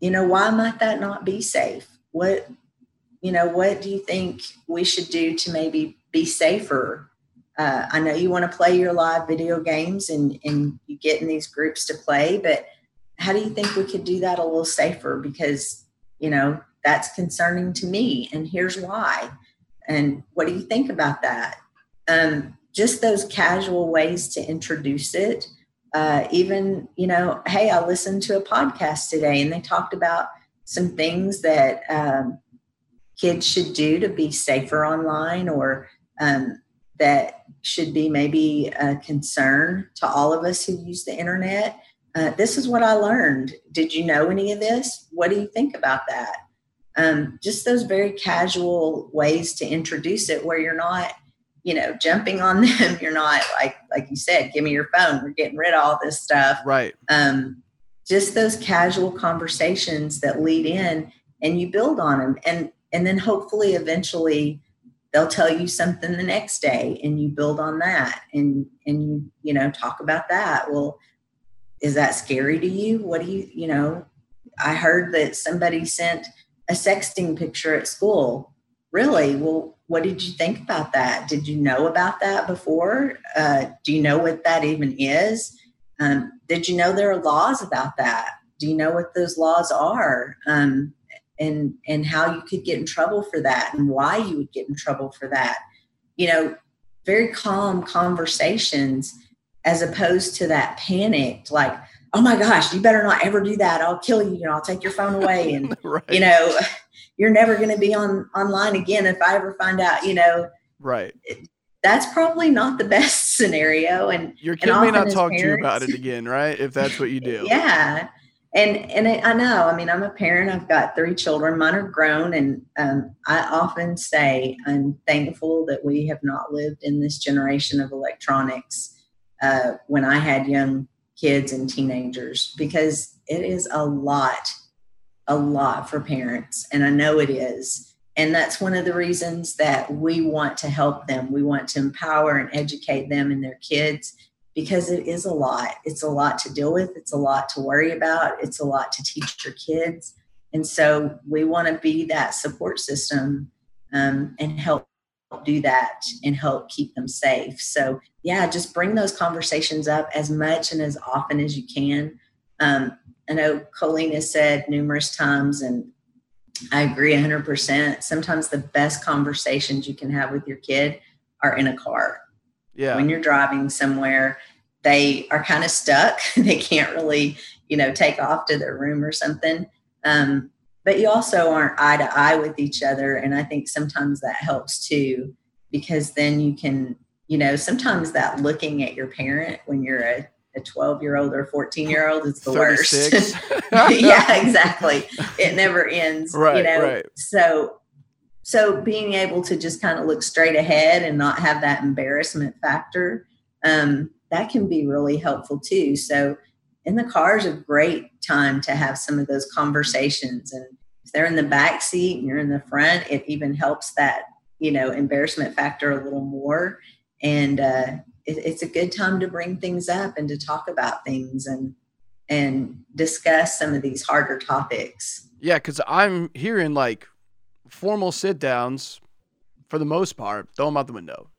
you know, why might that not be safe? What, you know, what do you think we should do to maybe be safer? Uh, I know you want to play your live video games and, and you get in these groups to play, but how do you think we could do that a little safer? Because, you know, that's concerning to me and here's why. And what do you think about that? Um, just those casual ways to introduce it. Uh, even, you know, hey, I listened to a podcast today and they talked about some things that um, kids should do to be safer online, or um, that should be maybe a concern to all of us who use the internet. Uh, this is what I learned. Did you know any of this? What do you think about that? Um, just those very casual ways to introduce it where you're not, you know, jumping on them. You're not like, like you said, give me your phone. We're getting rid of all this stuff. Right. Um, just those casual conversations that lead in and you build on them. And, and then hopefully eventually they'll tell you something the next day and you build on that and, and you, you know, talk about that. Well, is that scary to you? What do you, you know, I heard that somebody sent a sexting picture at school. Really? Well, what did you think about that? Did you know about that before? Uh, do you know what that even is? Um, did you know there are laws about that? Do you know what those laws are? Um, and, and how you could get in trouble for that and why you would get in trouble for that. You know, very calm conversations, as opposed to that panicked, like, oh my gosh, you better not ever do that. I'll kill you. You know, I'll take your phone away. And, right. you know, you're never going to be on online again if I ever find out, you know, right. That's probably not the best scenario. And your kid and may not talk parents, to you about it again, right? If that's what you do. Yeah. And, and it, I know, I mean, I'm a parent, I've got three children, mine are grown. And um, I often say, I'm thankful that we have not lived in this generation of electronics uh, when I had young kids and teenagers, because it is a lot, a lot for parents. And I know it is. And that's one of the reasons that we want to help them. We want to empower and educate them and their kids, because it is a lot. It's a lot to deal with. It's a lot to worry about. It's a lot to teach your kids. And so we want to be that support system um, and help do that and help keep them safe. So yeah, just bring those conversations up as much and as often as you can. Um, I know Colleen has said numerous times, and I agree one hundred percent. Sometimes the best conversations you can have with your kid are in a car. Yeah. When you're driving somewhere, they are kind of stuck. They can't really, you know, take off to their room or something. Um, but you also aren't eye to eye with each other. And I think sometimes that helps too, because then you can, you know, sometimes that looking at your parent when you're a a twelve year old or fourteen year old is the thirty-six. Worst. Yeah, exactly. It never ends, right, you know? Right. So, so being able to just kind of look straight ahead and not have that embarrassment factor, um, that can be really helpful too. So in the car is a great time to have some of those conversations. And if they're in the back seat and you're in the front, it even helps that, you know, embarrassment factor a little more. And, uh, it's a good time to bring things up and to talk about things and and discuss some of these harder topics. Yeah, because I'm hearing like formal sit downs for the most part, throw them out the window.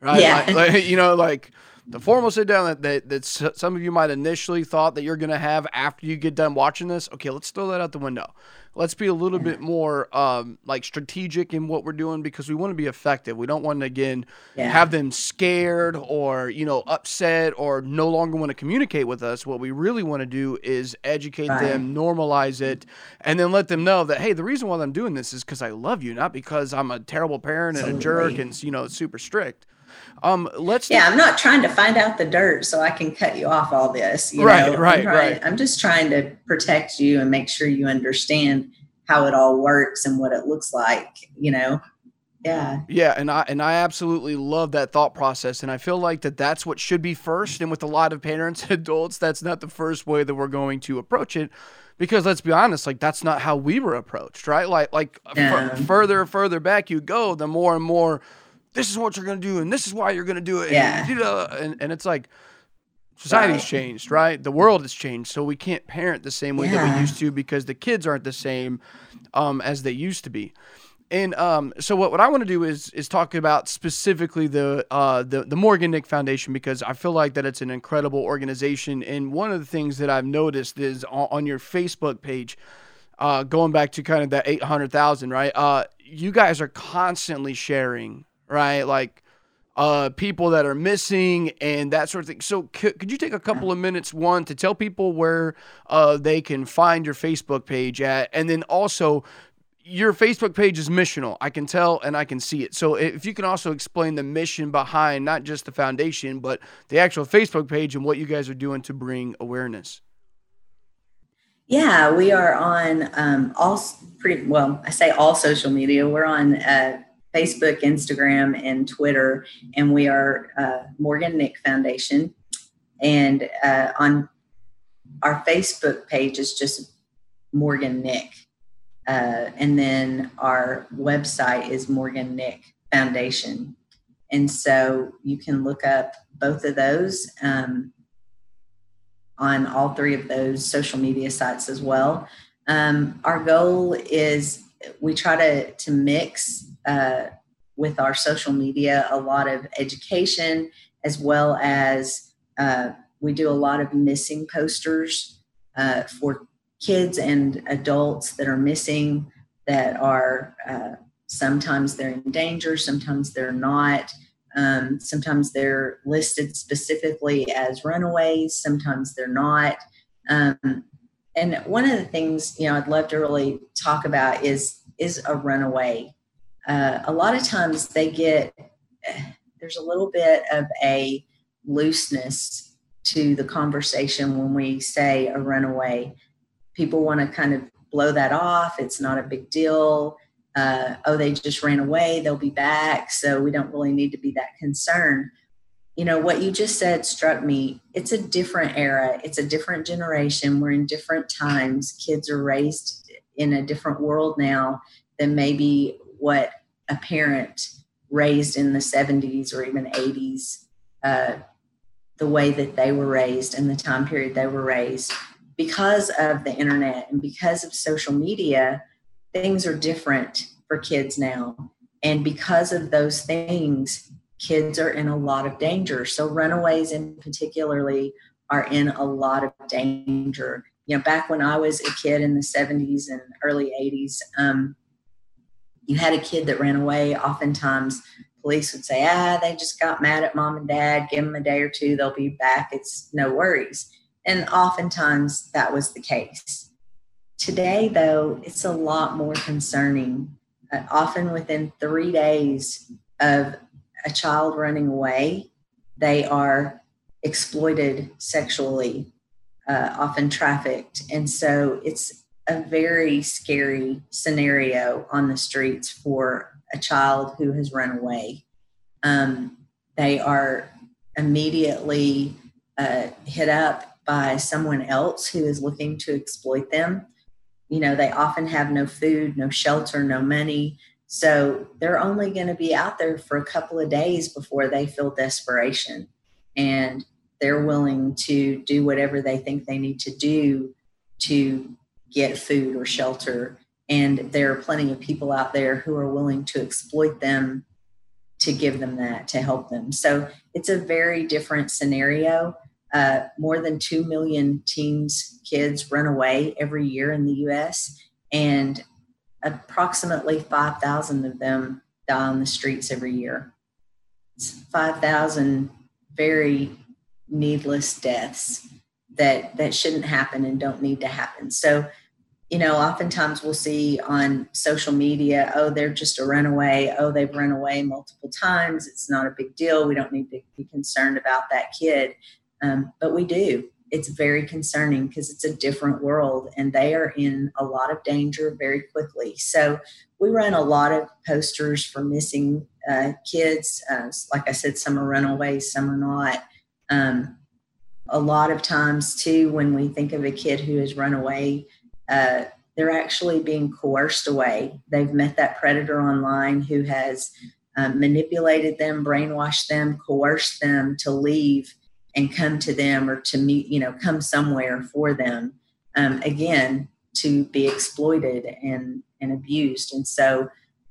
Right? Yeah. Like, like, you know, like the form will sit down that, that, that some of you might initially thought that you're going to have after you get done watching this. Okay, let's throw that out the window. Let's be a little bit more um, like strategic in what we're doing, because we want to be effective. We don't want to, again, yeah. have them scared or, you know, upset or no longer want to communicate with us. What we really want to do is educate right. them, normalize it, and then let them know that, hey, the reason why I'm doing this is because I love you, not because I'm a terrible parent and Absolutely. a jerk and, you know, super strict. Um, let's yeah, do- I'm not trying to find out the dirt so I can cut you off all this. You right, know? right, I'm trying, right. I'm just trying to protect you and make sure you understand how it all works and what it looks like, you know? Yeah. Yeah. And I, and I absolutely love that thought process. And I feel like that that's what should be first. And with a lot of parents and adults, that's not the first way that we're going to approach it. Because let's be honest, like that's not how we were approached, right? Like, like yeah. f- further, further back you go, the more and more, this is what you're going to do, and this is why you're going to do it. Yeah. And, and, and it's like society's right. changed, right? The world has changed. So we can't parent the same way yeah. that we used to, because the kids aren't the same um, as they used to be. And um, so what, what I want to do is is talk about specifically the, uh, the the Morgan Nick Foundation, because I feel like that it's an incredible organization. And one of the things that I've noticed is on, on your Facebook page, uh, going back to kind of that eight hundred thousand, right? Uh, you guys are constantly sharing, right? Like uh, people that are missing and that sort of thing. So c- could you take a couple of minutes, one, to tell people where uh, they can find your Facebook page at, and then also your Facebook page is missional. I can tell and I can see it. So if you can also explain the mission behind not just the foundation, but the actual Facebook page and what you guys are doing to bring awareness. Yeah, we are on um, all pretty, well, I say all social media. We're on uh, Facebook, Instagram, and Twitter, and we are uh, Morgan Nick Foundation. And uh, on our Facebook page is just Morgan Nick. Uh, and then our website is Morgan Nick Foundation. And so you can look up both of those um, on all three of those social media sites as well. Um, our goal is we try to, to mix uh, with our social media a lot of education, as well as uh, we do a lot of missing posters uh, for kids and adults that are missing, that are uh, sometimes they're in danger, sometimes they're not. Um, sometimes they're listed specifically as runaways, sometimes they're not. Um, and one of the things, you know, I'd love to really talk about is is a runaway. Uh, a lot of times they get, there's a little bit of a looseness to the conversation when we say a runaway. People want to kind of blow that off. It's not a big deal. Uh, oh, they just ran away. They'll be back. So we don't really need to be that concerned. You know, what you just said struck me. It's a different era. It's a different generation. We're in different times. Kids are raised in a different world now than maybe what a parent raised in the seventies or even eighties, uh, the way that they were raised and the time period they were raised. Because of the internet and because of social media, things are different for kids now. And because of those things, kids are in a lot of danger. So runaways in particularly are in a lot of danger. You know, back when I was a kid in the seventies and early eighties, um, you had a kid that ran away. Oftentimes police would say, ah, they just got mad at mom and dad. Give them a day or two. They'll be back. It's no worries. And oftentimes that was the case. Today, though, it's a lot more concerning. Uh, often within three days of a child running away, they are exploited sexually, uh, often trafficked. And so it's a very scary scenario on the streets for a child who has run away. Um, they are immediately uh, hit up by someone else who is looking to exploit them. You know, they often have no food, no shelter, no money. So they're only going to be out there for a couple of days before they feel desperation. And they're willing to do whatever they think they need to do to get food or shelter. And there are plenty of people out there who are willing to exploit them to give them that, to help them. So it's a very different scenario. Uh, more than two million teens, kids run away every year in the U S, and approximately five thousand of them die on the streets every year. It's five thousand very needless deaths that, that shouldn't happen and don't need to happen. So, you know, oftentimes we'll see on social media, oh, they're just a runaway. Oh, they've run away multiple times. It's not a big deal. We don't need to be concerned about that kid. Um, but we do. It's very concerning because it's a different world and they are in a lot of danger very quickly. So we run a lot of posters for missing uh, kids. Uh, like I said, some are runaways, some are not. Um, a lot of times too, when we think of a kid who has run away, uh, they're actually being coerced away. They've met that predator online who has um, manipulated them, brainwashed them, coerced them to leave and come to them or to meet, you know, come somewhere for them, um, again, to be exploited and, and abused. And so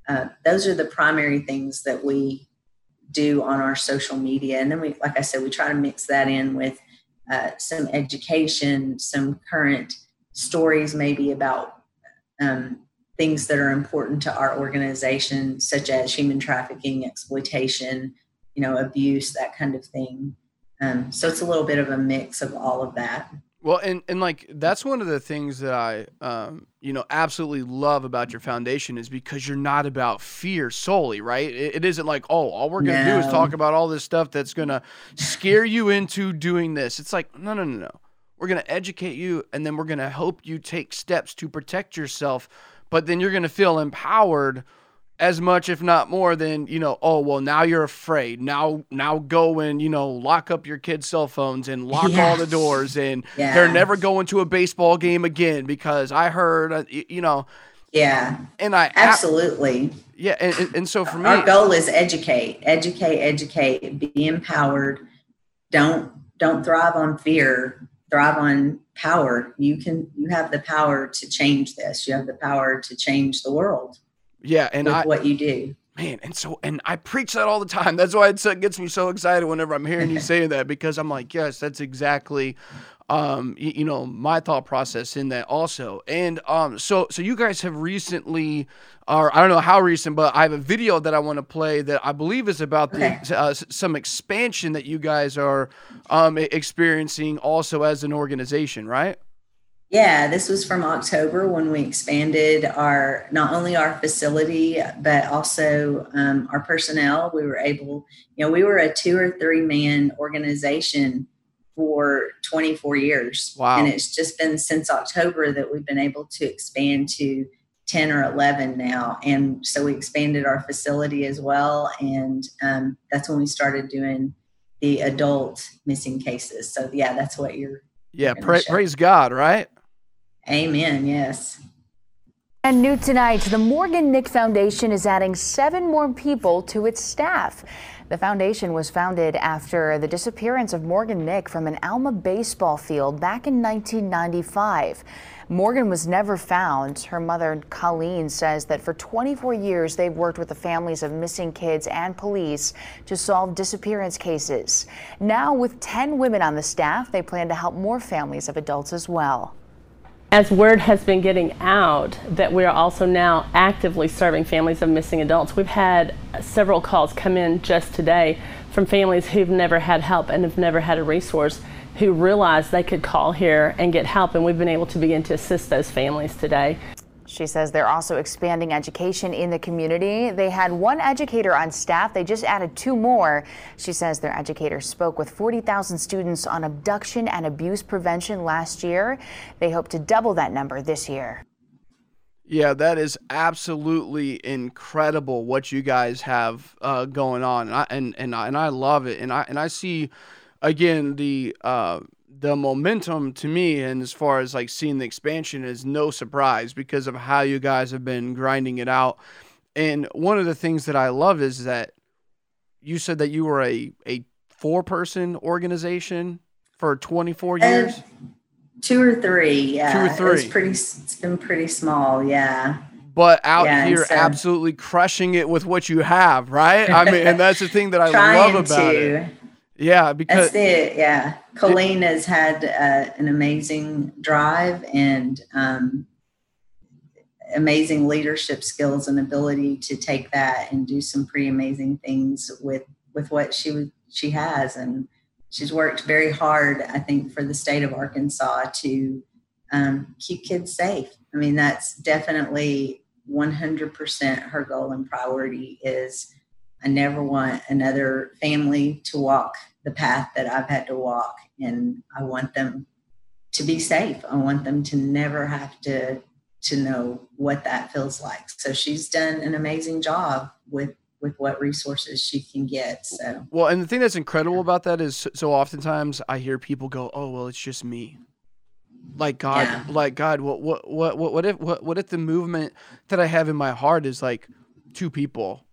uh, those are the primary things that we do on our social media. And then we, like I said, we try to mix that in with uh, some education, some current stories maybe about um, things that are important to our organization, such as human trafficking, exploitation, you know, abuse, that kind of thing. Um, so it's a little bit of a mix of all of that. Well, and, and like, that's one of the things that I, um, you know, absolutely love about your foundation is because you're not about fear solely, right? It, it isn't like, oh, all we're going to no. do is talk about all this stuff that's going to scare you into doing this. It's like, no, no, no, no. We're going to educate you, and then we're going to help you take steps to protect yourself. But then you're going to feel empowered as much, if not more than, you know, oh, well, now you're afraid. Now, now go and, you know, lock up your kids' cell phones and lock yes. all the doors, and yes. they're never going to a baseball game again because I heard, you know. Yeah, and I absolutely. Yeah. And, and, and so for me, our goal is educate, educate, educate, be empowered. Don't, don't thrive on fear, thrive on power. You can, you have the power to change this. You have the power to change the world. Yeah, and with I, what you do, man, and so and I preach that all the time. That's why it's, it gets me so excited whenever I'm hearing you say that, because I'm like, yes, that's exactly, um, you, you know, my thought process in that also. And um, so so you guys have recently, or I don't know how recent, but I have a video that I want to play that I believe is about okay. the, uh, some expansion that you guys are um experiencing also as an organization, right? Yeah, this was from October when we expanded our, not only our facility, but also um, our personnel. We were able, you know, we were a two or three man organization for twenty-four years. Wow. And it's just been since October that we've been able to expand to ten or eleven now. And so we expanded our facility as well. And um, that's when we started doing the adult missing cases. So yeah, that's what you're. Yeah. Pra- praise God. Right. Amen. Yes. And new tonight, the Morgan Nick Foundation is adding seven more people to its staff. The foundation was founded after the disappearance of Morgan Nick from an Alma baseball field back in nineteen ninety-five. Morgan was never found. Her mother, Colleen, says that for twenty-four years, they've worked with the families of missing kids and police to solve disappearance cases. Now, with ten women on the staff, they plan to help more families of adults as well. As word has been getting out that we are also now actively serving families of missing adults, we've had several calls come in just today from families who've never had help and have never had a resource, who realized they could call here and get help, and we've been able to begin to assist those families today. She says they're also expanding education in the community. They had one educator on staff. They just added two more. She says their educator spoke with forty thousand students on abduction and abuse prevention last year. They hope to double that number this year. Yeah, that is absolutely incredible what you guys have uh, going on, and I, and and I, and I love it. And I and I see, again, the. Uh, The momentum to me, and as far as like seeing the expansion, is no surprise because of how you guys have been grinding it out. And one of the things that I love is that you said that you were a, a four person organization for twenty-four years. Uh, two or three. Yeah. Two or three. It's pretty, it's been pretty small. Yeah. but out yeah, here so, absolutely crushing it with what you have, right? I mean, and that's the thing that I love about to. it. Yeah, because that's it. Yeah, Colleen it, has had uh, an amazing drive and um, amazing leadership skills and ability to take that and do some pretty amazing things with with what she she has, and she's worked very hard, I think, for the state of Arkansas to um, keep kids safe. I mean, that's definitely one hundred percent her goal and priority is. I never want another family to walk the path that I've had to walk, and I want them to be safe. I want them to never have to to know what that feels like. So she's done an amazing job with with what resources she can get. So well, and the thing that's incredible yeah. about that is so oftentimes I hear people go, "Oh, well, it's just me." Like God, yeah. like God, what what what what what if what what if the movement that I have in my heart is like two people?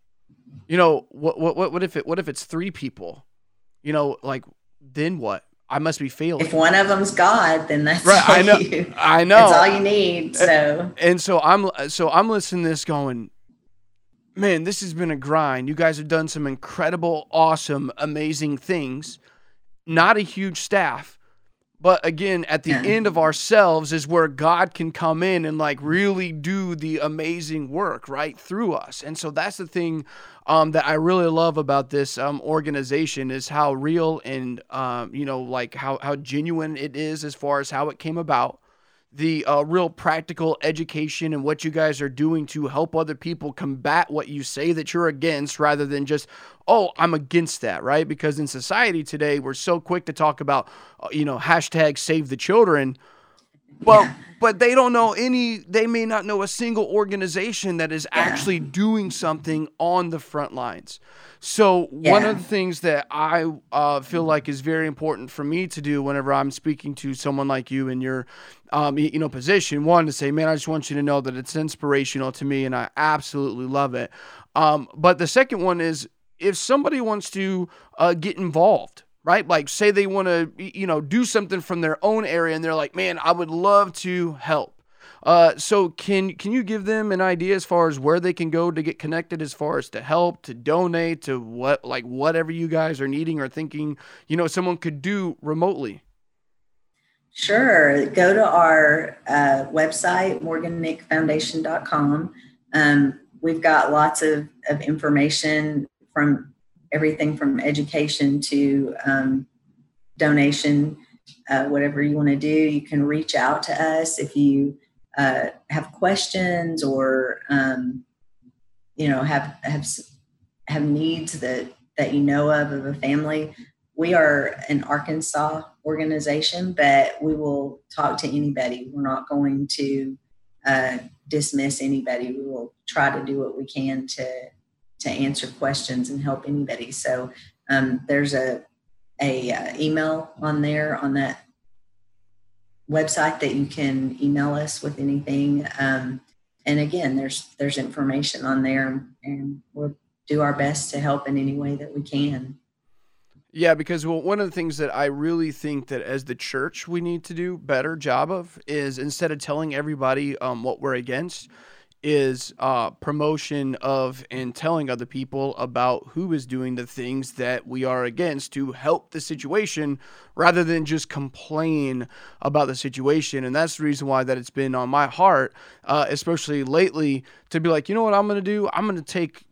You know, what, what, what, what if it, what if it's three people, you know, like, then what? I must be failing. If one of them's God, then that's right. I know. You, I know. That's all you need. So, and so I'm, so I'm listening to this going, man, this has been a grind. You guys have done some incredible, awesome, amazing things, not a huge staff, but again, at the yeah. end of ourselves is where God can come in and like really do the amazing work right through us. And so that's the thing um, that I really love about this um, organization is how real and, um, you know, like how, how genuine it is as far as how it came about. The uh, real practical education and what you guys are doing to help other people combat what you say that you're against rather than just, oh, I'm against that, right? Because in society today, we're so quick to talk about, uh, you know, hashtag save the children. Well, yeah. but they don't know any, they may not know a single organization that is yeah. actually doing something on the front lines. So yeah. one of the things that I uh, feel like is very important for me to do whenever I'm speaking to someone like you in your, um, you know, position, one, to say, man, I just want you to know that it's inspirational to me and I absolutely love it. Um, but the second one is if somebody wants to uh, get involved, right? Like say they want to, you know, do something from their own area and they're like, man, I would love to help. Uh, so can, can you give them an idea as far as where they can go to get connected, as far as to help, to donate, to what, like whatever you guys are needing or thinking, you know, someone could do remotely? Sure. Go to our uh, website, morgan nick foundation dot com. Um, we've got lots of, of information from everything from education to um, donation, uh, whatever you want to do. You can reach out to us if you uh, have questions or, um, you know, have, have, have needs that, that you know of, of a family. We are an Arkansas organization, but we will talk to anybody. We're not going to uh, dismiss anybody. We will try to do what we can to, to answer questions and help anybody. So um, there's a, a uh, email on there on that website that you can email us with anything. Um, and again, there's, there's information on there, and we'll do our best to help in any way that we can. Yeah, because well, one of the things that I really think that as the church, we need to do better job of is instead of telling everybody um, what we're against, is uh, promotion of and telling other people about who is doing the things that we are against to help the situation rather than just complain about the situation. And that's the reason why that it's been on my heart, uh, especially lately, to be like, you know what I'm going to do? I'm going to take,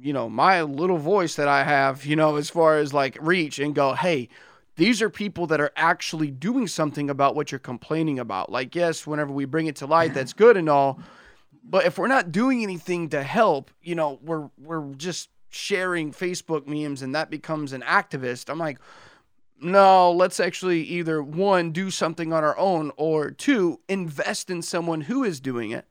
you know, my little voice that I have, you know, as far as like reach and go, hey, these are people that are actually doing something about what you're complaining about. Like, yes, whenever we bring it to light, that's good and all. But if we're not doing anything to help, you know, we're we're just sharing Facebook memes and that becomes an activist. I'm like, no, let's actually either, one, do something on our own, or two, invest in someone who is doing it.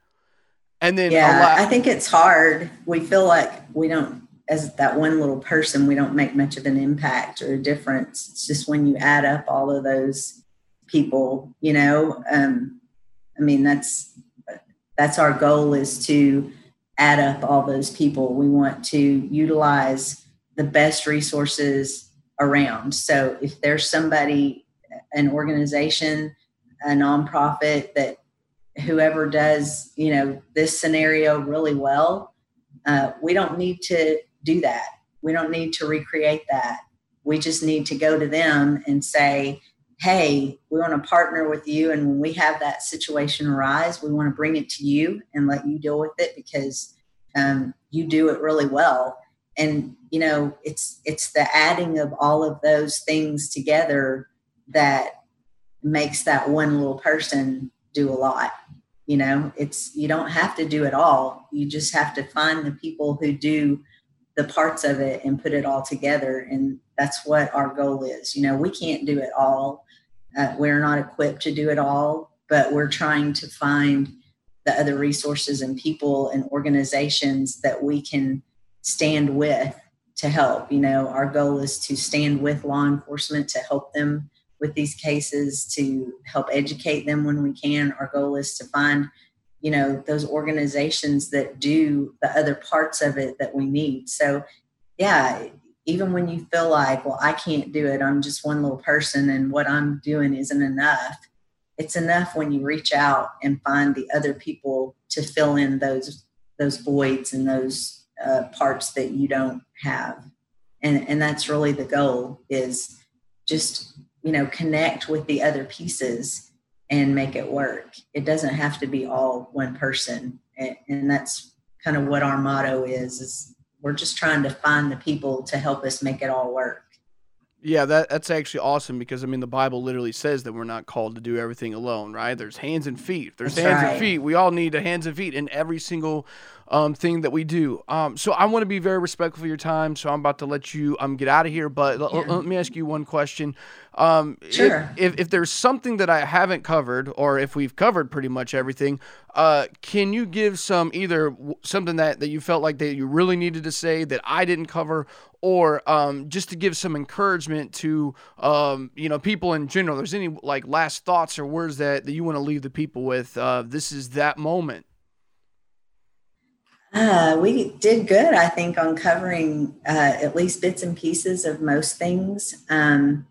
And then yeah, allow- I think it's hard. We feel like we don't, as that one little person, we don't make much of an impact or a difference. It's just when you add up all of those people, you know, um, I mean, that's... That's our goal, is to add up all those people. We want to utilize the best resources around. So if there's somebody, an organization, a nonprofit that whoever does, you know, this scenario really well. Uh, we don't need to do that. We don't need to recreate that. We just need to go to them and say, hey, we want to partner with you. And when we have that situation arise, we want to bring it to you and let you deal with it because um, you do it really well. And, you know, it's, it's the adding of all of those things together that makes that one little person do a lot. You know, it's, you don't have to do it all. You just have to find the people who do the parts of it and put it all together. And that's what our goal is. You know, we can't do it all. Uh, we're not equipped to do it all, but we're trying to find the other resources and people and organizations that we can stand with to help. You know, our goal is to stand with law enforcement to help them with these cases, to help educate them when we can. Our goal is to find, you know, those organizations that do the other parts of it that we need. So yeah, even when you feel like, well, I can't do it, I'm just one little person and what I'm doing isn't enough. It's enough when you reach out and find the other people to fill in those, those voids and those uh, parts that you don't have. And, and that's really the goal, is just, you know, connect with the other pieces and make it work. It doesn't have to be all one person. And, and that's kind of what our motto is, is we're just trying to find the people to help us make it all work. Yeah, that, that's actually awesome because, I mean, the Bible literally says that we're not called to do everything alone, right? There's hands and feet. There's that's hands right. and feet. We all need the hands and feet in every single um, thing that we do. Um, so I want to be very respectful of your time, so I'm about to let you um, get out of here. But yeah. l- let me ask you one question. Um, sure. If, if, if there's something that I haven't covered, or if we've covered pretty much everything, uh, can you give some either something that, that you felt like that you really needed to say that I didn't cover, or um, just to give some encouragement to, um, you know, people in general? There's any like last thoughts or words that, that you want to leave the people with? Uh, this is that moment. Uh, we did good, I think, on covering uh, at least bits and pieces of most things. Um,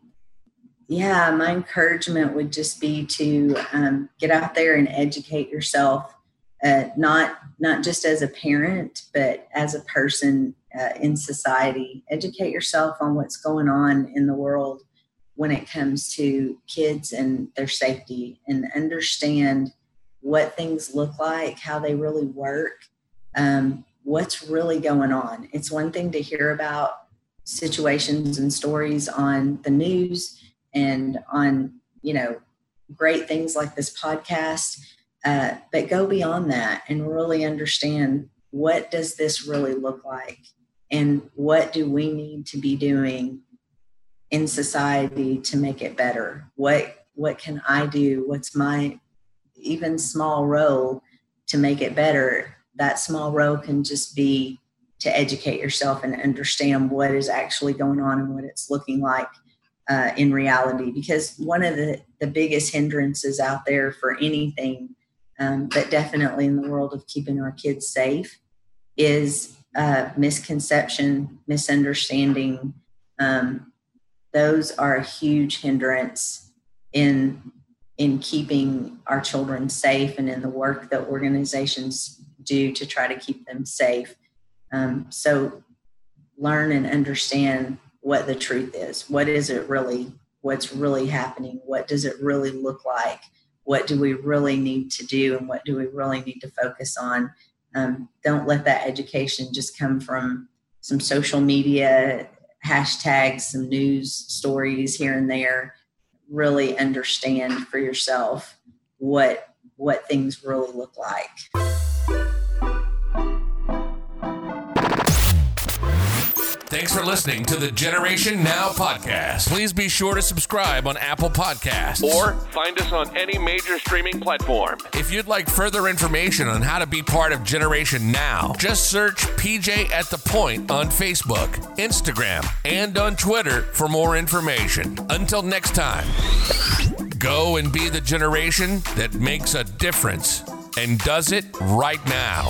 yeah, my encouragement would just be to um, get out there and educate yourself, uh, not not just as a parent, but as a person Uh, in society. Educate yourself on what's going on in the world when it comes to kids and their safety, and understand what things look like, how they really work, um, what's really going on. It's one thing to hear about situations and stories on the news and on, you know, great things like this podcast, uh, but go beyond that and really understand, what does this really look like? And what do we need to be doing in society to make it better? What what can I do? What's my even small role to make it better? That small role can just be to educate yourself and understand what is actually going on and what it's looking like uh, in reality. Because one of the, the biggest hindrances out there for anything, um, but definitely in the world of keeping our kids safe, is Uh, misconception, misunderstanding. Um, those are a huge hindrance in in keeping our children safe and in the work that organizations do to try to keep them safe. Um, so learn and understand what the truth is. What is it really? What's really happening? What does it really look like? What do we really need to do? And what do we really need to focus on? Um, don't let that education just come from some social media hashtags, some news stories here and there. Really understand for yourself what what things really look like. Thanks for listening to the Generation Now podcast. Please be sure to subscribe on Apple Podcasts or find us on any major streaming platform. If you'd like further information on how to be part of Generation Now, just search P J at the Point on Facebook, Instagram, and on Twitter for more information. Until next time, go and be the generation that makes a difference and does it right now.